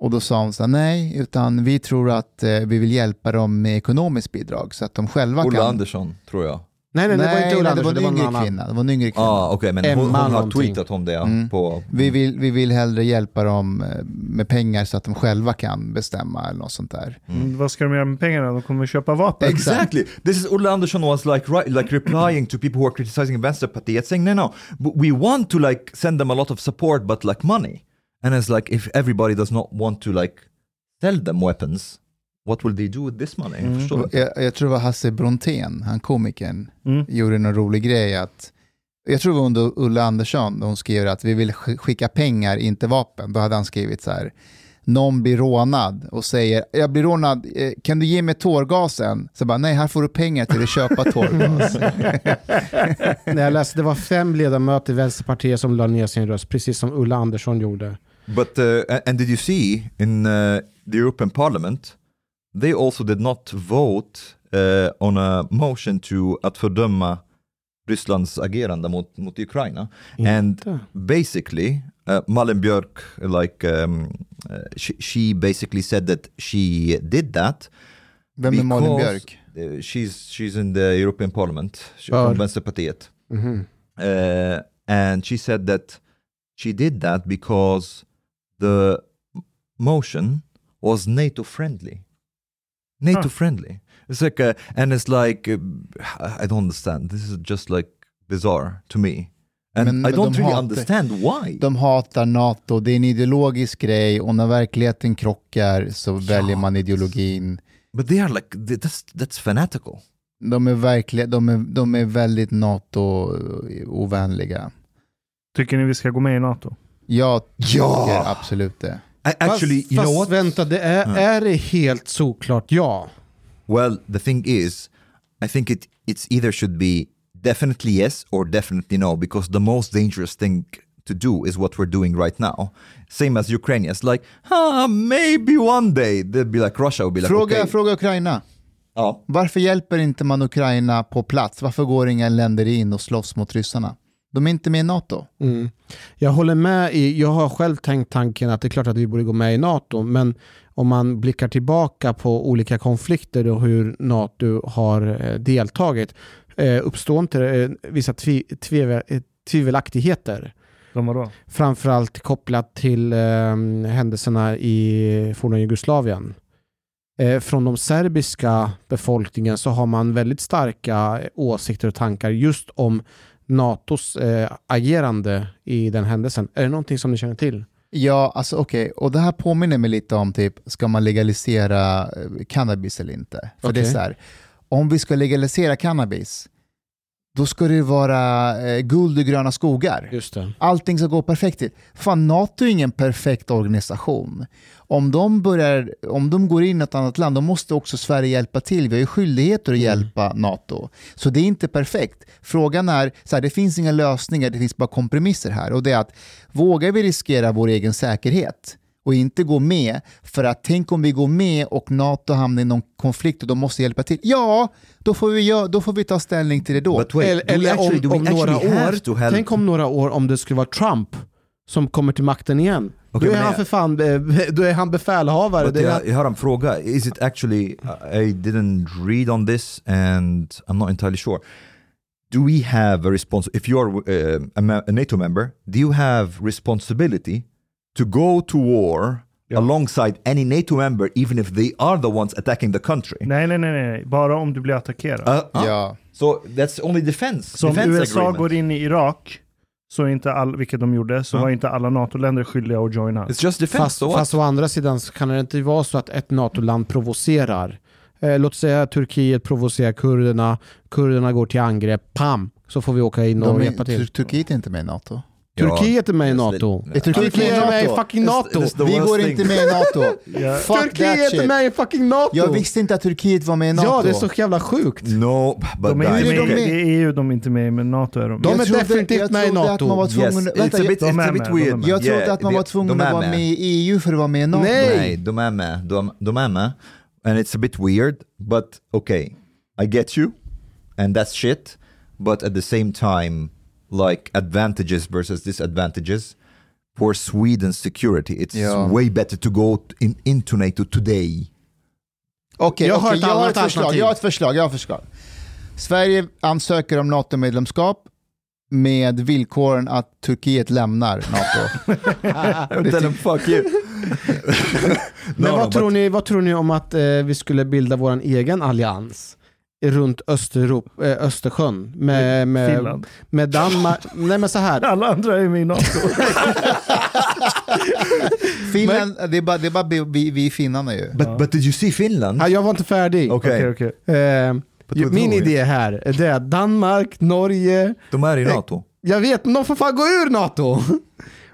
Och då sa hon så här, nej, utan vi tror att vi vill hjälpa dem med ekonomiskt bidrag så att de själva kan... Ulla Andersson, tror jag. Nej, det var inte Ulla Andersson, det var en yngre kvinna. Ah, okay, men hon har tweetat om det. På... Vi vill hellre hjälpa dem med pengar så att de själva kan bestämma eller något sånt där. Vad ska de göra med pengarna? De kommer köpa vapen. Exactly. This is Ulla Andersson was like replying to people who are criticizing Vänsterpartiet, saying no, we want to like send them a lot of support but like money. And it's like, if everybody does not want to like sell them weapons, what will they do with this money? Jag tror det var Hasse Brontén, han komikern, gjorde någon rolig grej att, jag tror det var under Ulla Andersson, hon skrev att vi vill skicka pengar, inte vapen. Då hade han skrivit så här, någon blir rånad och säger, jag blir rånad, kan du ge mig tårgasen? Så bara, nej, här får du pengar till att köpa tårgas. När jag läste, det var 5 ledamöter i Vänsterpartiet som la ner sin röst, precis som Ulla Andersson gjorde. But and did you see in the European Parliament they also did not vote on a motion to att fördöma Rysslands agerande mot Ukraina. Yeah. And basically, Malin Björk, she basically said that she did that. Vem är Malin Björk? She's in the European Parliament from Vänsterpartiet. Mm-hmm. And she said that she did that because the motion was NATO-friendly. NATO-friendly. It's like, and it's like, I don't understand. This is just like bizarre to me. And men I don't really understand why. De hatar NATO. Det är en ideologisk grej. Och när verkligheten krockar så väljer man ideologin. But they are like, that's fanatical. De är verkligen, de är väldigt NATO-ovänliga. Tycker ni vi ska gå med i NATO? Jag tycker absolut det. Actually, fast, you know what? Vänta, det är det helt såklart ja. Well, the thing is, I think it's either should be definitely yes or definitely no, because the most dangerous thing to do is what we're doing right now. Same as Ukrainians, like, maybe one day they'll be like Russia will be like, Fråga Ukraina. Ja. Varför hjälper inte man Ukraina på plats? Varför går inga länder in och slåss mot ryssarna? De är inte med i NATO. Mm. Jag håller med jag har själv tänkt tanken att det är klart att vi borde gå med i NATO, men om man blickar tillbaka på olika konflikter och hur NATO har deltagit, uppstår inte vissa tvivelaktigheter. Då? Framförallt kopplat till händelserna i forna Jugoslavien. Från de serbiska befolkningen så har man väldigt starka åsikter och tankar just om NATOs agerande i den händelsen. Är det någonting som ni känner till? Ja, alltså okej. Och det här påminner mig lite om typ, ska man legalisera cannabis eller inte? För det är så här, om vi ska legalisera cannabis, då ska det vara guld och gröna skogar. Just det. Allting ska gå perfekt till. Fan, NATO är ingen perfekt organisation. Om de går in i ett annat land, då måste också Sverige hjälpa till. Vi har ju skyldigheter att hjälpa NATO. Så det är inte perfekt. Frågan är, så här, det finns inga lösningar, det finns bara kompromisser här. Och det är att, vågar vi riskera vår egen säkerhet och inte gå med? För att tänk om vi går med och NATO hamnar i någon konflikt och de måste hjälpa till. Ja, då får vi ta ställning till det då. Wait, eller om några år. Tänk om några år om det skulle vara Trump som kommer till makten igen. Okay, då är han befälhavare. Jag har en fråga. Is it actually, I didn't read on this and I'm not entirely sure. Do we have a response? If you are a NATO member, do you have responsibility to go to war alongside any NATO member, even if they are the ones attacking the country? Nej. Bara om du blir attackerad. So that's only defense. Så om USA går in i Irak, så inte vilket de gjorde, så var inte alla NATO-länder skyldiga att joina. It's just defense. Fast å andra sidan så kan det inte vara så att ett NATO-land provocerar. Låt säga Turkiet provocerar kurderna. Kurderna går till angrepp. Pam! Så får vi åka in och hjälpa till. Turkiet är inte med i NATO. Turkiet är med i NATO. Turkiet är med i fucking NATO. Vi går inte med i NATO. Turkiet är med i fucking NATO. Jag visste inte att Turkiet var med i NATO. Ja, det är så jävla sjukt. No, but det är EU de inte med i, men NATO är de. De är definitivt med i NATO. Jag trodde att man var tvungen att vara med i EU för att vara med i NATO. Nej, de är med. De är med. And it's a bit weird, but okay. I get you. And that's shit. But at the same time, like advantages versus disadvantages for Sweden's security. It's way better to go into NATO today. Jag har ett förslag. Sverige ansöker om NATO-medlemskap med villkoren att Turkiet lämnar NATO. Fuck you. Men vad tror ni om att vi skulle bilda vår egen allians runt Östersjön med Danmark? Nej, men så här, alla andra är med i NATO. Finland, det är bara vi finnarna ju. But did you see Finland? Jag var inte färdig. Okay. Min idé här, det är Danmark, Norge. De är i NATO. Jag vet, men de får fan gå ur NATO.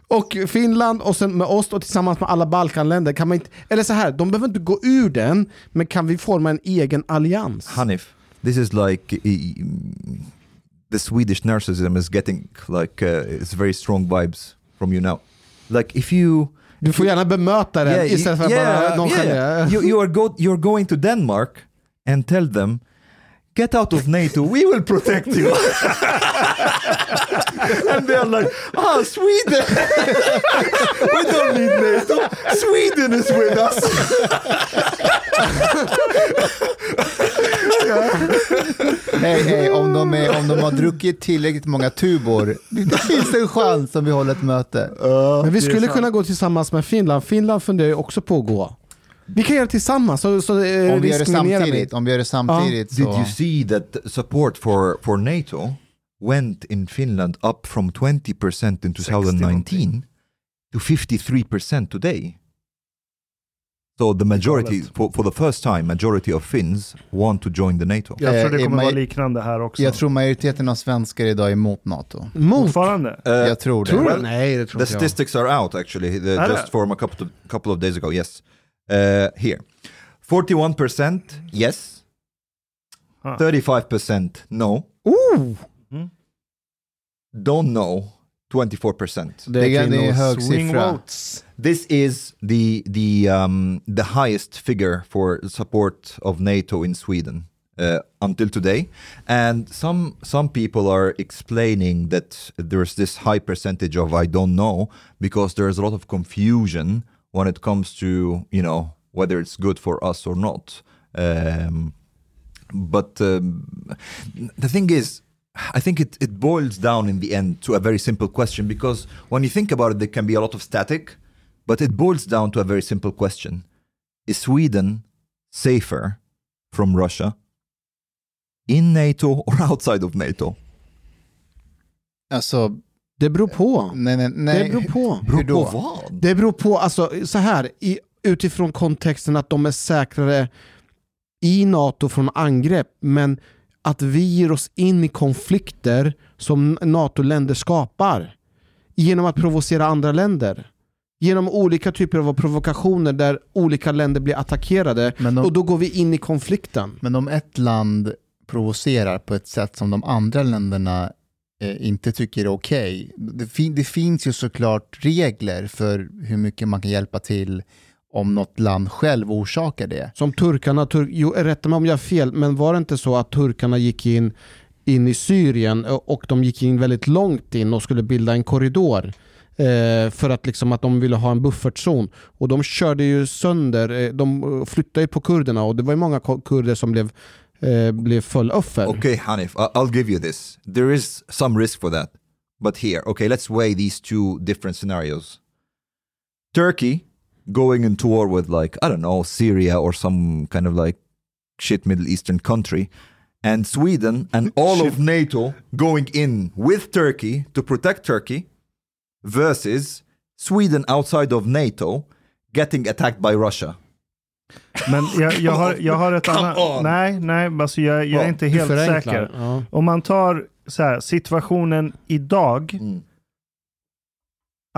Och Finland och sen med oss och tillsammans med alla Balkanländer kan man inte, eller så här, de behöver inte gå ur den, men kan vi forma en egen allians? Hanif, this is like the Swedish narcissism is getting like it's very strong vibes from you now. Like if you Du får gärna bemöta den istället för bara nonchalera. You're going to Denmark and tell them, get out of NATO, we will protect you. And they're like, ah, Sweden. We don't need NATO. Sweden is with us. Hej, om de har druckit tillräckligt många tubor, det finns en chans om vi håller ett möte. Men vi skulle kunna gå tillsammans med Finland. Finland funderar ju också på att gå. Vi kan göra det tillsammans. Om vi gör det samtidigt. Did you see that support for NATO went in Finland up from 20% in 2019 to 53% today? So the majority, for the first time, majority of Finns want to join the NATO. Jag tror det kommer vara liknande här också. Jag tror majoriteten av svenskar idag är emot NATO. Motfarande? Jag tror det. Nej, det tror jag. The statistics are out actually, just from a couple of days ago, yes. Here. 41% yes. 35% no. Ooh. Mm. Don't know. 24%. They have swing votes. This is the highest figure for support of NATO in Sweden until today, and some people are explaining that there's this high percentage of I don't know because there's a lot of confusion when it comes to, you know, whether it's good for us or not. But the thing is, I think it boils down in the end to a very simple question, because when you think about it, there can be a lot of static, but it boils down to a very simple question. Is Sweden safer from Russia in NATO or outside of NATO? Alltså, det beror på. Nej. Det beror på. Beror på vad? Det beror på, alltså så här, utifrån kontexten att de är säkrare i NATO från angrepp, men att vi ger oss in i konflikter som NATO-länder skapar genom att provocera andra länder. Genom olika typer av provokationer där olika länder blir attackerade, och då går vi in i konflikten. Men om ett land provocerar på ett sätt som de andra länderna inte tycker är okej. Det finns ju såklart regler för hur mycket man kan hjälpa till om något land själv orsakar det. Som turkarna, rätta mig om jag har fel, men var det inte så att turkarna gick in i Syrien, och de gick in väldigt långt in och skulle bilda en korridor för att liksom att de ville ha en buffertzon, och de körde ju sönder, de flyttade ju på kurderna, och det var ju många kurder som blev full offer. Okay, Hanif, I'll give you this. There is some risk for that. But here, okay, let's weigh these two different scenarios. Turkey going into war with, like, I don't know, Syria or some kind of like shit Middle Eastern country, and Sweden and all of NATO going in with Turkey to protect Turkey, versus Sweden outside of NATO getting attacked by Russia. Men jag har ett annat. Nej, alltså jag är inte helt säker. Ja. Om man tar så här, situationen idag,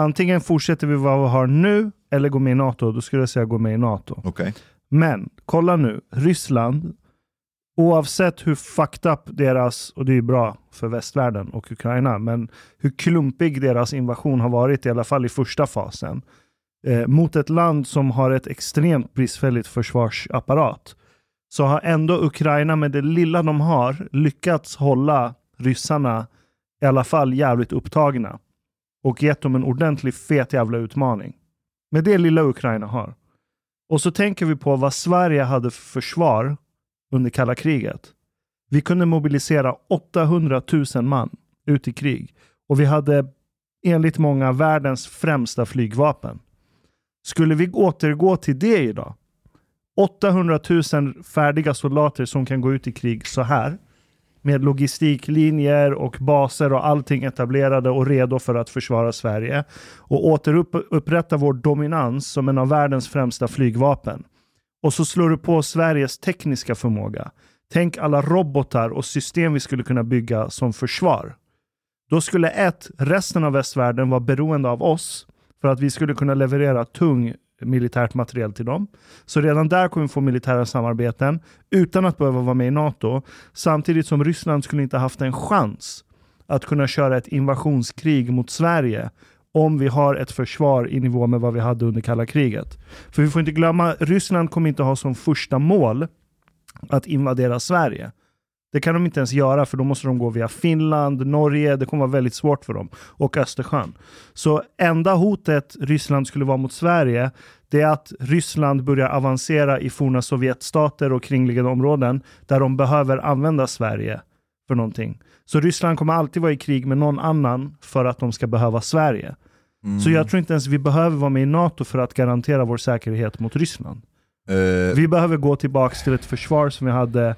antingen fortsätter vi vad vi har nu eller går med i NATO, då skulle jag säga gå med i NATO. Okay. Men kolla nu, Ryssland, oavsett hur fucked up deras, och det är ju bra för västvärlden och Ukraina, men hur klumpig deras invasion har varit, i alla fall i första fasen, mot ett land som har ett extremt bristfälligt försvarsapparat, så har ändå Ukraina med det lilla de har lyckats hålla ryssarna i alla fall jävligt upptagna och gett dem en ordentlig fet jävla utmaning med det lilla Ukraina har. Och så tänker vi på vad Sverige hade för försvar under kalla kriget. Vi kunde mobilisera 800 000 man ut i krig, och vi hade enligt många världens främsta flygvapen. Skulle vi återgå till det idag? 800 000 färdiga soldater som kan gå ut i krig så här, med logistiklinjer och baser och allting etablerade och redo för att försvara Sverige, och återupprätta vår dominans som en av världens främsta flygvapen. Och så slår du på Sveriges tekniska förmåga. Tänk alla robotar och system vi skulle kunna bygga som försvar. Då skulle resten av västvärlden vara beroende av oss för att vi skulle kunna leverera tung militärt materiel till dem. Så redan där kommer vi få militära samarbeten utan att behöva vara med i NATO. Samtidigt som Ryssland skulle inte haft en chans att kunna köra ett invasionskrig mot Sverige om vi har ett försvar i nivå med vad vi hade under kalla kriget. För vi får inte glömma, Ryssland kommer inte ha som första mål att invadera Sverige. Det kan de inte ens göra, för då måste de gå via Finland, Norge, det kommer vara väldigt svårt för dem, och Östersjön. Så enda hotet Ryssland skulle vara mot Sverige, det är att Ryssland börjar avancera i forna Sovjetstater och kringliggande områden där de behöver använda Sverige för någonting. Så Ryssland kommer alltid vara i krig med någon annan för att de ska behöva Sverige. Mm. Så jag tror inte ens vi behöver vara med i NATO för att garantera vår säkerhet mot Ryssland. Vi behöver gå tillbaka till ett försvar som vi hade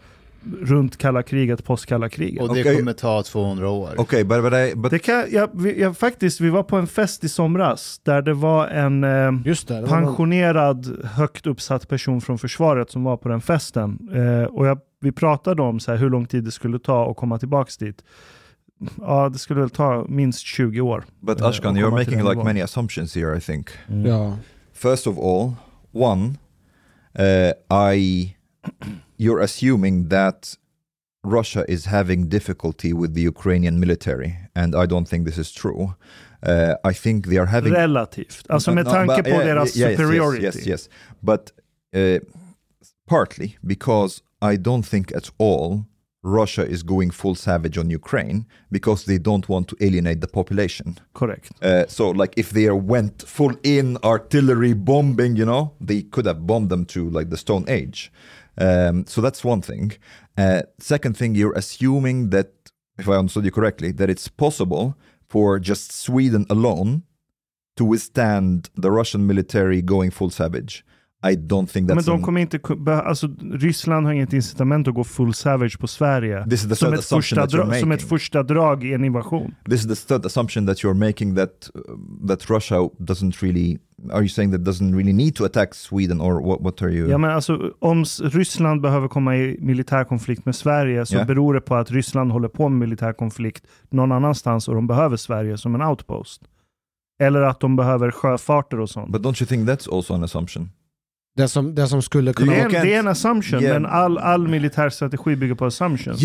runt kalla kriget, postkalla kriget. Och det kommer ta 200 år. Okej, but... Vi var på en fest i somras där det var en pensionerad, högt uppsatt person från försvaret som var på den festen. Vi pratade om så här, hur lång tid det skulle ta att komma tillbaka dit. Ja, det skulle väl ta minst 20 år. But Ashkan, you're making like many assumptions here, I think. Mm. Yeah. First of all, you're assuming that Russia is having difficulty with the Ukrainian military, and I don't think this is true. I think they are having... Relativt. Alltså med tanke på deras superiority. Yes. But partly because I don't think at all Russia is going full savage on Ukraine because they don't want to alienate the population. Correct. So like if they went full in artillery bombing, you know, they could have bombed them to like the Stone Age. So that's one thing. Second thing, you're assuming that, if I understood you correctly, that it's possible for just Sweden alone to withstand the Russian military going full savage. I don't think that's... Men de kommer inte... Alltså, Ryssland har inget incitament att gå full savage på Sverige som ett första drag i en invasion. This is the third assumption that you're making, that Russia doesn't really... Are you saying that doesn't really need to attack Sweden, or what are you... Ja, men alltså, om Ryssland behöver komma i militärkonflikt med Sverige så beror det på att Ryssland håller på med militärkonflikt någon annanstans och de behöver Sverige som en outpost. Eller att de behöver sjöfarter och sånt. But don't you think that's also an assumption? Det som skulle kunna... Det är en assumption, men all militär strategi bygger på assumptions.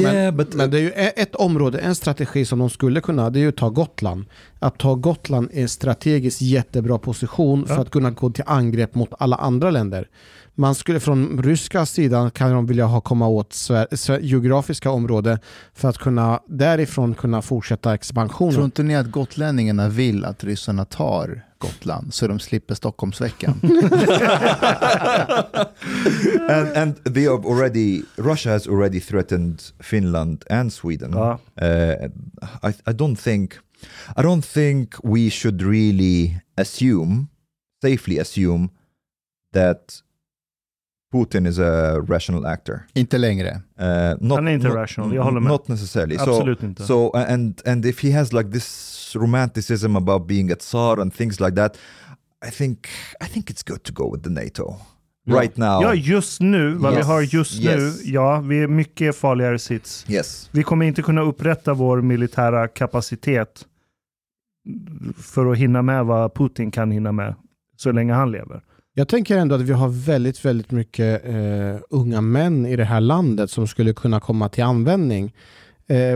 Men det är ju ett område, en strategi som de skulle kunna, det är ju att ta Gotland. Att ta Gotland är en strategiskt jättebra position för att kunna gå till angrepp mot alla andra länder. Man skulle från ryska sidan kan de vilja komma åt geografiska områden för att kunna därifrån kunna fortsätta expansionen. Tror inte ni att gotlänningarna vill att ryssarna tar Gotland så de slipper Stockholmsveckan? and they have already... Russia has already threatened Finland and Sweden. I don't think we should really safely assume that Putin is a rational actor. Inte längre. Han är inte rational, jag håller med. Not necessarily. Absolut inte. So, and if he has like this romanticism about being a tsar and things like that, I think it's good to go with the NATO. Yeah. Right now. Ja, just nu, vad vi har just nu, vi är mycket farligare sits. Yes. Vi kommer inte kunna upprätta vår militära kapacitet för att hinna med vad Putin kan hinna med så länge han lever. Jag tänker ändå att vi har väldigt, väldigt mycket unga män i det här landet som skulle kunna komma till användning.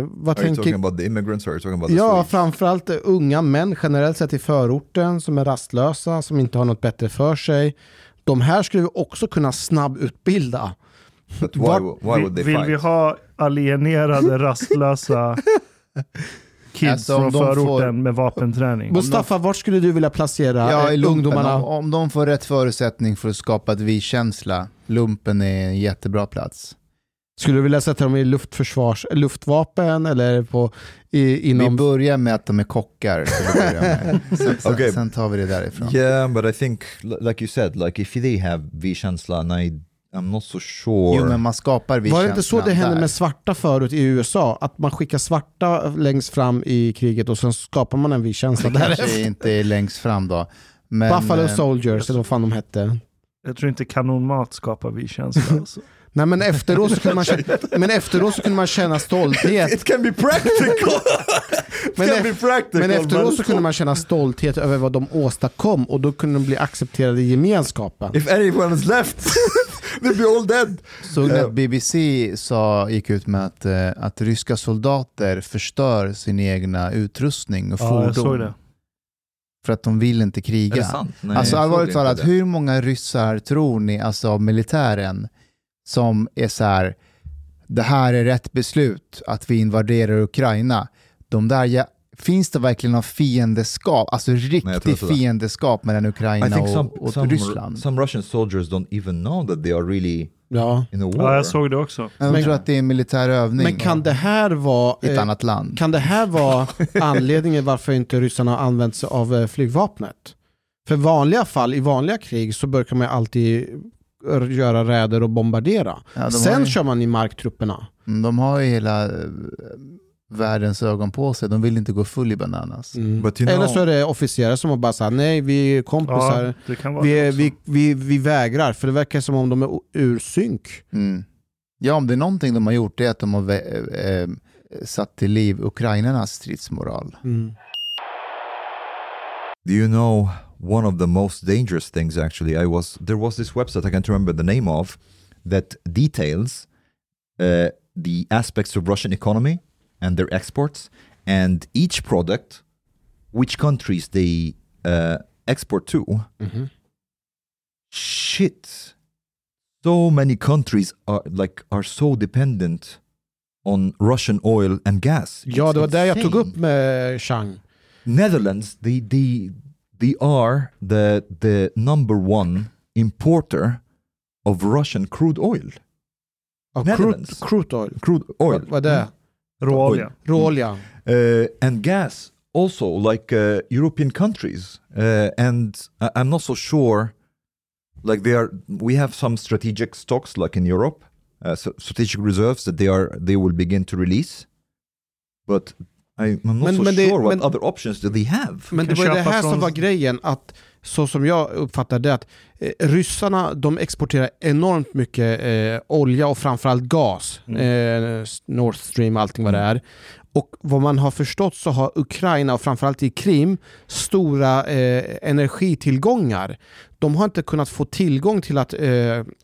Vad tänker... Are you talking about the immigrants or are you talking about the Swedes? Framförallt unga män generellt sett i förorten som är rastlösa, som inte har något bättre för sig. De här skulle vi också kunna snabbutbilda. Why would they fight? Vill vi ha alienerade, rastlösa... kids från förorten med vapenträning. Mustafa, vart skulle du vilja placera ungdomarna? Om de får rätt förutsättning för att skapa ett vi-känsla, lumpen är en jättebra plats. Skulle du vilja sätta dem i luftvapen eller inom... Vi börjar med att de är kockar. Sen tar vi det därifrån. Yeah, but I think, like you said, like if they have vi-känsla, I'm not so sure. Jo, men man skapar vi... Var det inte så det hände med svarta förut i USA? Att man skickar svarta längst fram i kriget och sen skapar man en vi-känsla där. Kanske inte längst fram då. Men, Buffalo Soldiers, eller vad fan de hette. Jag tror inte kanonmat skapar vi-känsla alltså. Nej, men efteråt så kunde man känna stolthet. It can be practical. Men efteråt så kunde man känna stolthet över vad de åstadkom, och då kunde de bli accepterade i gemenskapen. If anyone is left, they'll be all dead. Så när BBC gick ut med att ryska soldater förstör sin egna utrustning och fordon. för att de vill inte kriga. Är det sant? Nej, alltså allvarligt talat, hur många ryssar tror ni, alltså av militären, som är så här: det här är rätt beslut att vi invaderar Ukraina. De där, finns det verkligen någon fiendeskap, alltså riktigt fiendeskap mellan Ukraina och Ryssland? Some Russian soldiers don't even know that they are really in a war. Ja, jag såg det också. Jag tror att det är en militär övning. Men kan det här vara ett annat land? Kan det här vara anledningen varför inte ryssarna har använt sig av flygvapnet? För vanliga fall, i vanliga krig, så brukar man alltid göra räder och bombardera. Ja, sen kör man i marktrupperna. De har ju hela världens ögon på sig. De vill inte gå full i bananas. Mm. Eller så är det officerer som har bara sagt nej, vi är kompisar. Ja, vi vägrar. För det verkar som om de är ur synk. Mm. Ja, om det är någonting de har gjort, det är att de har satt till liv ukrainarnas stridsmoral. Mm. Do you know one of the most dangerous things actually? There was this website I can't remember the name of that details the aspects of Russian economy and their exports, and each product, which countries they export to. Mm-hmm. Shit. So many countries are so dependent on Russian oil and gas. Ja, det var det jag tog upp med Chang. Netherlands, they are the number one importer of Russian crude oil. Crude oil. Vad är det? Råolja. And gas also, like European countries. And I'm not so sure, like we have some strategic stocks, like in Europe, so strategic reserves that they will begin to release. But I'm not sure what other options do they have. Men det var det här som var grejen, att så som jag uppfattar det, att ryssarna, de exporterar enormt mycket olja och framförallt gas. Mm. Nord Stream, allting vad det är. Och vad man har förstått så har Ukraina, och framförallt i Krim, stora energitillgångar. De har inte kunnat få tillgång till att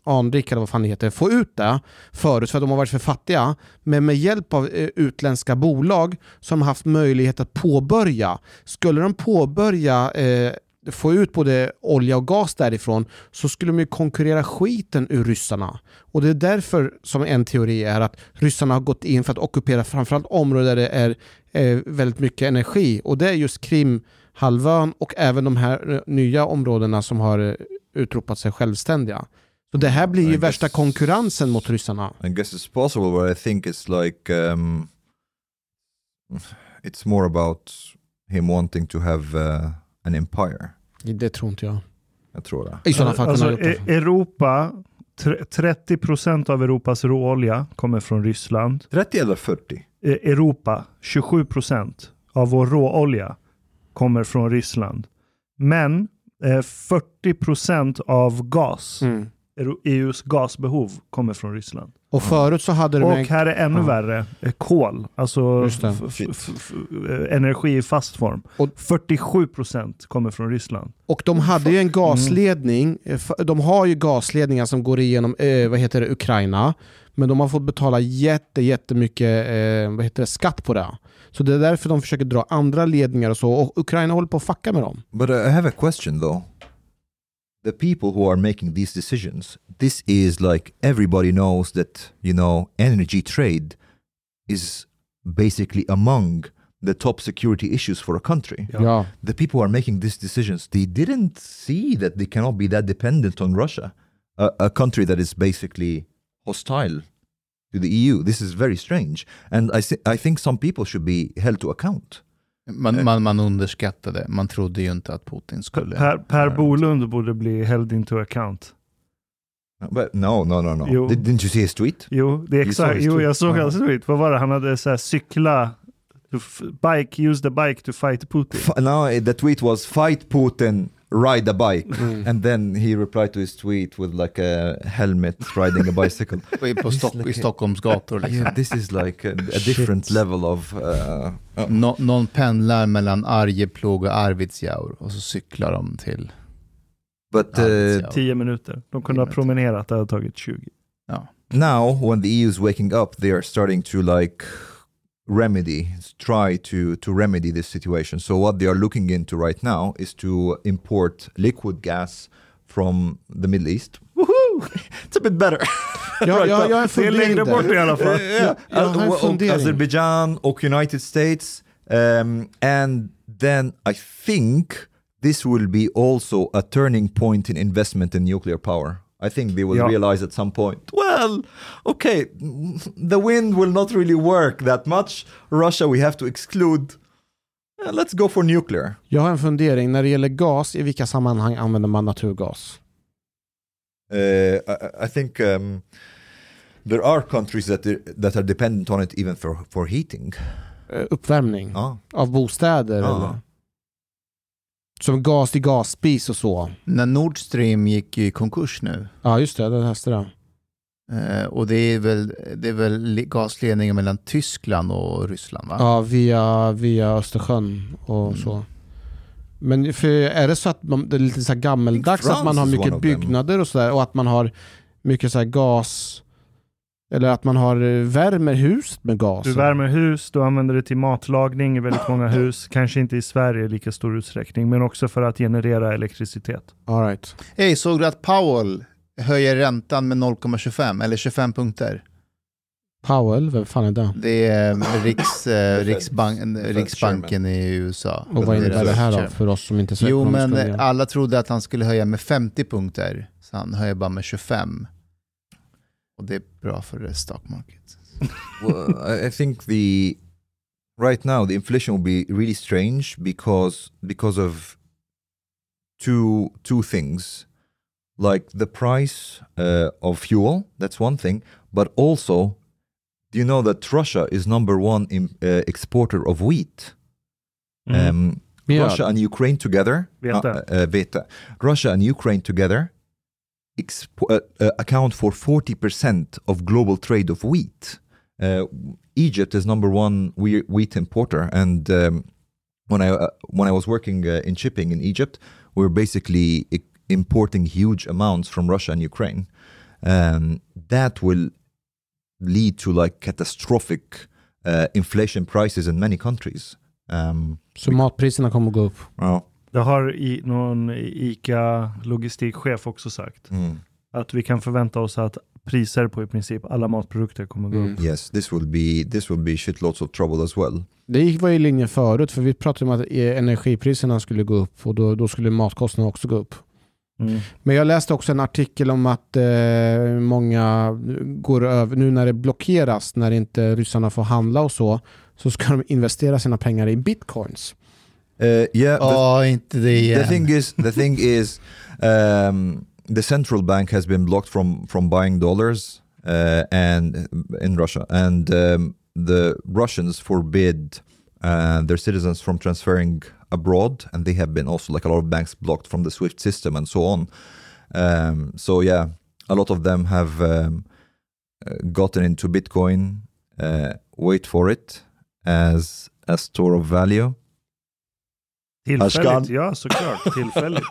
anrika, eller vad fan det heter, få ut det förut, för att de har varit för fattiga. Men med hjälp av utländska bolag som har haft möjlighet att påbörja. Skulle de påbörja få ut både olja och gas därifrån, så skulle de ju konkurrera skiten ur ryssarna. Och det är därför som en teori är att ryssarna har gått in för att ockupera framförallt områden där det är väldigt mycket energi. Och det är just Krimhalvön och även de här nya områdena som har utropat sig självständiga. Så det här blir ju värsta konkurrensen mot ryssarna. I guess it's possible, but I think it's like it's more about him wanting to have an empire. Det tror inte jag. Jag tror det. I sådana fall, alltså, Europa, 30% av Europas råolja kommer från Ryssland. 30 eller 40? Europa, 27% av vår råolja kommer från Ryssland. Men 40% av gas, EU:s gasbehov, kommer från Ryssland. Och förut så hade det. Och här är ännu värre, kol, alltså energi i fast form. Och 47% kommer från Ryssland. Och de hade ju en gasledning, de har ju gasledningar som går igenom Ukraina, men de har fått betala jättemycket skatt på det. Så det är därför de försöker dra andra ledningar och så, och Ukraina håller på att fucka med dem. But I have a question though. The people who are making these decisions, this is like everybody knows that, you know, energy trade is basically among the top security issues for a country. Yeah. Yeah. The people who are making these decisions, they didn't see that they cannot be that dependent on Russia, a country that is basically hostile to the EU. This is very strange. And I think some people should be held to account. Man underskattade. Man trodde ju inte att Putin skulle. Per Bolund borde bli held into account. But no. Jo. Didn't you see his tweet? Jo, det är exakt. Jo, jag såg hans tweet. Vad var det? Han hade så här, cykla, use the bike to fight Putin. No, the tweet was fight Putin, ride a bike. Mm. And then he replied to his tweet with like a helmet riding a bicycle. I Stockholms gator liksom. Yeah, this is like a different level of någon pendlar mellan Arjeplog och Arvidsjaur och så cyklar de till 10 minuter. De kunde ha promenerat, det hade tagit 20. Ja. Now when the EU is waking up, they are starting to like remedy, try to remedy this situation. So what they are looking into right now is to import liquid gas from the Middle East. Woohoo! It's a bit better. Jag har en längre bort i alla fall. Azerbaijan och United States. And then I think this will be also a turning point in investment in nuclear power. I think they will realize at some point, well, okay, the wind will not really work that much. Russia, we have to exclude. Let's go for nuclear. Jag har en fundering. När det gäller gas, i vilka sammanhang använder man naturgas? I think there are countries that are dependent on it even for heating. Uppvärmning av bostäder eller? Som gas i gasspis och så. När Nord Stream gick i konkurs nu. Ja, just det. Det häste det. Och det är väl gasledningen mellan Tyskland och Ryssland, va? Ja, via Östersjön och så. Men för är det så att det är lite så här gammeldags att man har mycket byggnader och så där, och att man har mycket så här gas, eller att man har värmer hus med gas. Du värmer hus, du använder det till matlagning i väldigt många hus. Kanske inte i Sverige i lika stor utsträckning, men också för att generera elektricitet. All right. Hey, såg du att Powell höjer räntan med 0,25 eller 25 punkter? Powell, vem fan är det? Det är Riksbanken i USA. Och vad innebär det här då för oss som inte ser ekonomiska studier? Jo, men alla trodde att han skulle höja med 50 punkter, så han höjer bara med 25. Och det är bra för the stock market. Well, I think right now the inflation will be really strange because of two things. Like the price of fuel, that's one thing, but also, do you know that Russia is number one exporter of wheat? Russia and Ukraine together, Russia and Ukraine together account for 40% of global trade of wheat. Egypt is number one wheat importer, and when I was working in shipping in Egypt, we were basically importing huge amounts from Russia and Ukraine. That will lead to like catastrophic inflation prices in many countries. Så matpriserna kommer att gå upp. Ja. Det har någon ICA-logistikchef också sagt. Mm. Att vi kan förvänta oss att priser på i princip alla matprodukter kommer att gå upp. Yes, this will be shitloads of trouble as well. Det gick var i linje förut, för vi pratade om att energipriserna skulle gå upp, och då skulle matkostnaderna också gå upp. Mm. Men jag läste också en artikel om att många går över nu när det blockeras, när inte ryssarna får handla och så ska de investera sina pengar i bitcoins. Inte det igen. The thing is the central bank has been blocked from buying dollars and in Russia, and the Russians forbid their citizens from transferring abroad, and they have been also like a lot of banks blocked from the Swift system and so on. So yeah, a lot of them have gotten into Bitcoin, wait for it, as a store of value. Tillfälligt, ja, såklart. Tillfälligt.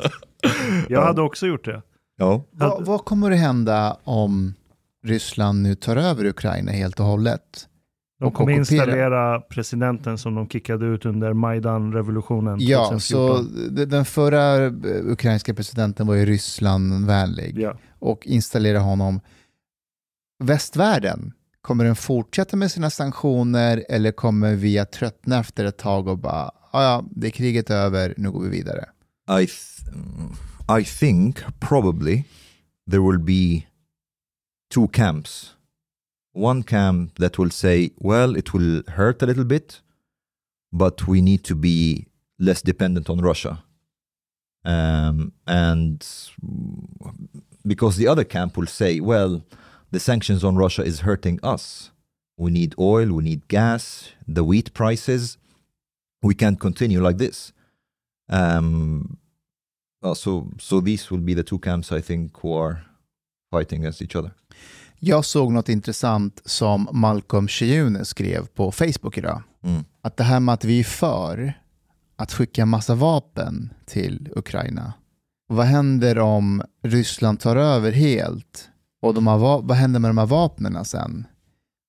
Jag hade också gjort det. Ja. Vad kommer det hända om Ryssland nu tar över Ukraina helt och hållet? De kommer installera presidenten som de kickade ut under Maidan-revolutionen 2014. Ja, så den förra ukrainska presidenten var ju Ryssland-vänlig. Ja. Och installera honom. Västvärlden, kommer den fortsätta med sina sanktioner, eller kommer vi att tröttna efter ett tag och bara, ja, det är kriget över, nu går vi vidare? I think probably there will be two camps. One camp that will say, well, it will hurt a little bit, but we need to be less dependent on Russia. And because the other camp will say, well, the sanctions on Russia is hurting us. We need oil, we need gas, the wheat prices. We can't continue like this. So these will be the two camps, I think, who are fighting against each other. Jag såg något intressant som Malcolm Tjunnes skrev på Facebook idag. Mm. Att det här med att vi är för att skicka massa vapen till Ukraina. Vad händer om Ryssland tar över helt? Och vad händer med de här vapnena sen?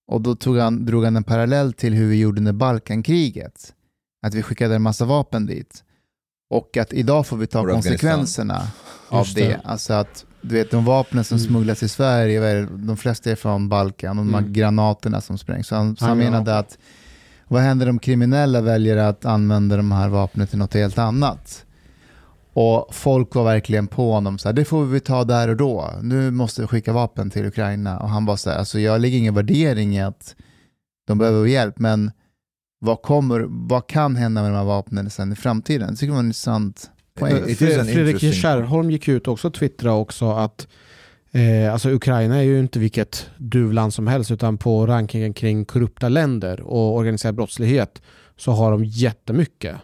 Och då drog han en parallell till hur vi gjorde under Balkankriget. Att vi skickade en massa vapen dit. Och att idag får vi ta konsekvenserna av det. Alltså att du vet, de vapnen som smugglas i Sverige, de flesta är från Balkan. Och de här granaterna som sprängs. Så han menade att vad händer om kriminella väljer att använda de här vapnen till något helt annat? Och folk var verkligen på honom så här, det får vi ta där och då. Nu måste vi skicka vapen till Ukraina. Och han bara så här, alltså jag lägger ingen värdering i att de behöver hjälp, men vad kan hända med de här vapnen sen i framtiden? Det tycker jag var intressant. Fredrik Kärrholm gick ut också och twittrade också att alltså Ukraina är ju inte vilket duvland som helst, utan på rankingen kring korrupta länder och organiserad brottslighet så har de jättemycket.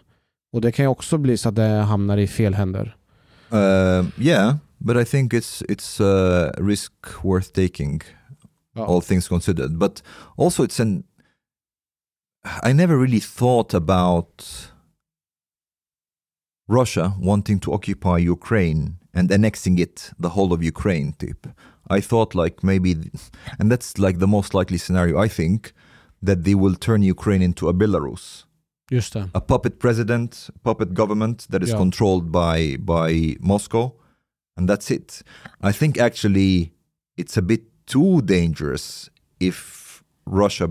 Och det kan ju också bli så att det hamnar i fel händer. Yeah, but I think it's a risk worth taking, all things considered. But also I never really thought about Russia wanting to occupy Ukraine and annexing it, the whole of Ukraine, type. I thought like maybe, and that's like the most likely scenario, I think, that they will turn Ukraine into a Belarus. Just that. A puppet president, puppet government that is controlled by Moscow, and that's it. I think actually it's a bit too dangerous if Russia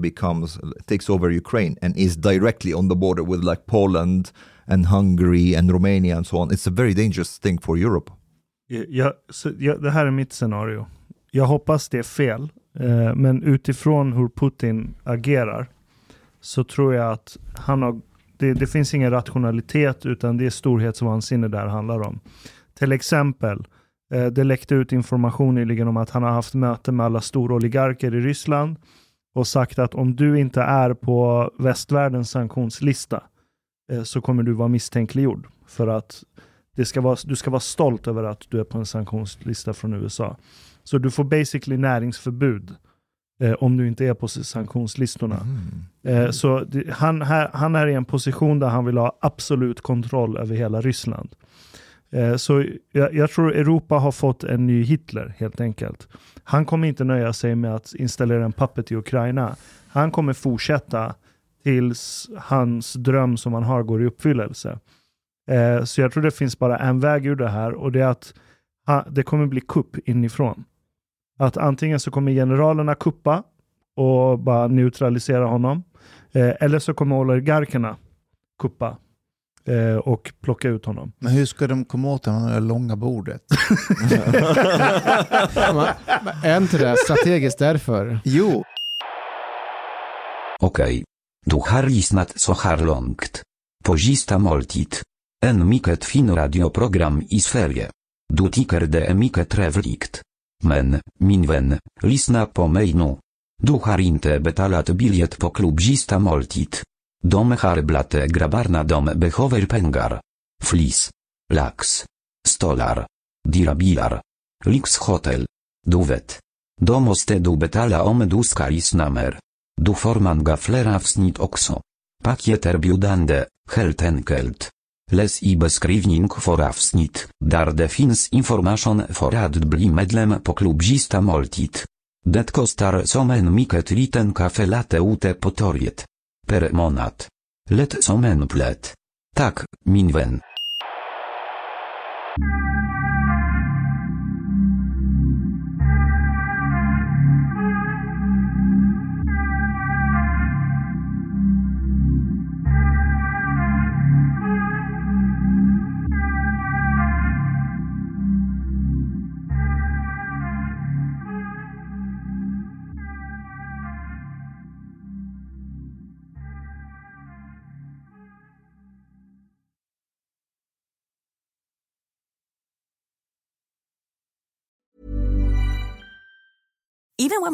takes over Ukraine and is directly on the border with like Poland and Hungary and Romania and so on. It's a very dangerous thing for Europe. Det här är mitt scenario. Jag hoppas det är fel, men utifrån hur Putin agerar så tror jag att han har det finns ingen rationalitet, utan det är storhetsvansinne där handlar om. Till exempel, det läckte ut information nyligen om att han har haft möte med alla stora oligarker i Ryssland och sagt att om du inte är på västvärldens sanktionslista så kommer du vara misstänkliggjord för att du ska vara stolt över att du är på en sanktionslista från USA. Så du får basically näringsförbud om du inte är på sanktionslistorna. Så han är i en position där han vill ha absolut kontroll över hela Ryssland. Så jag tror Europa har fått en ny Hitler helt enkelt. Han kommer inte nöja sig med att installera en puppet i Ukraina. Han kommer fortsätta tills hans dröm som han har går i uppfyllelse. Så jag tror det finns bara en väg ur det här, och det är att det kommer bli kupp inifrån. Att antingen så kommer generalerna kuppa och bara neutralisera honom, eller så kommer oligarkerna kuppa och plocka ut honom. Men hur ska de komma åt honom med det långa bordet? Är inte det strategiskt därför? Jo. Okej. Du har lyssnat så här långt. På sista måltid. En mycket fin radioprogram i Sverige. Du tycker det är mycket trevligt. Men, min vän, lyssna på mig nu. Du har inte betalat bilet på Klub Sista Måltid. De har blate grabarna dom behöver pengar. Flis. Lax. Stolar. Dirabilar. Lix hotel. Du vet. De måste du betala om du ska lyssna mer. Du får många flera avsnitt också. Paket erbjudande, helt enkelt. Les i beskrivning for avsnitt, där det finns information för att bli medlem på Klub Sista Måltid. Det kostar som en mycket liten kaffelatte ute på torget. Per månad. Lätt som en plätt. Tak, min vän. Even when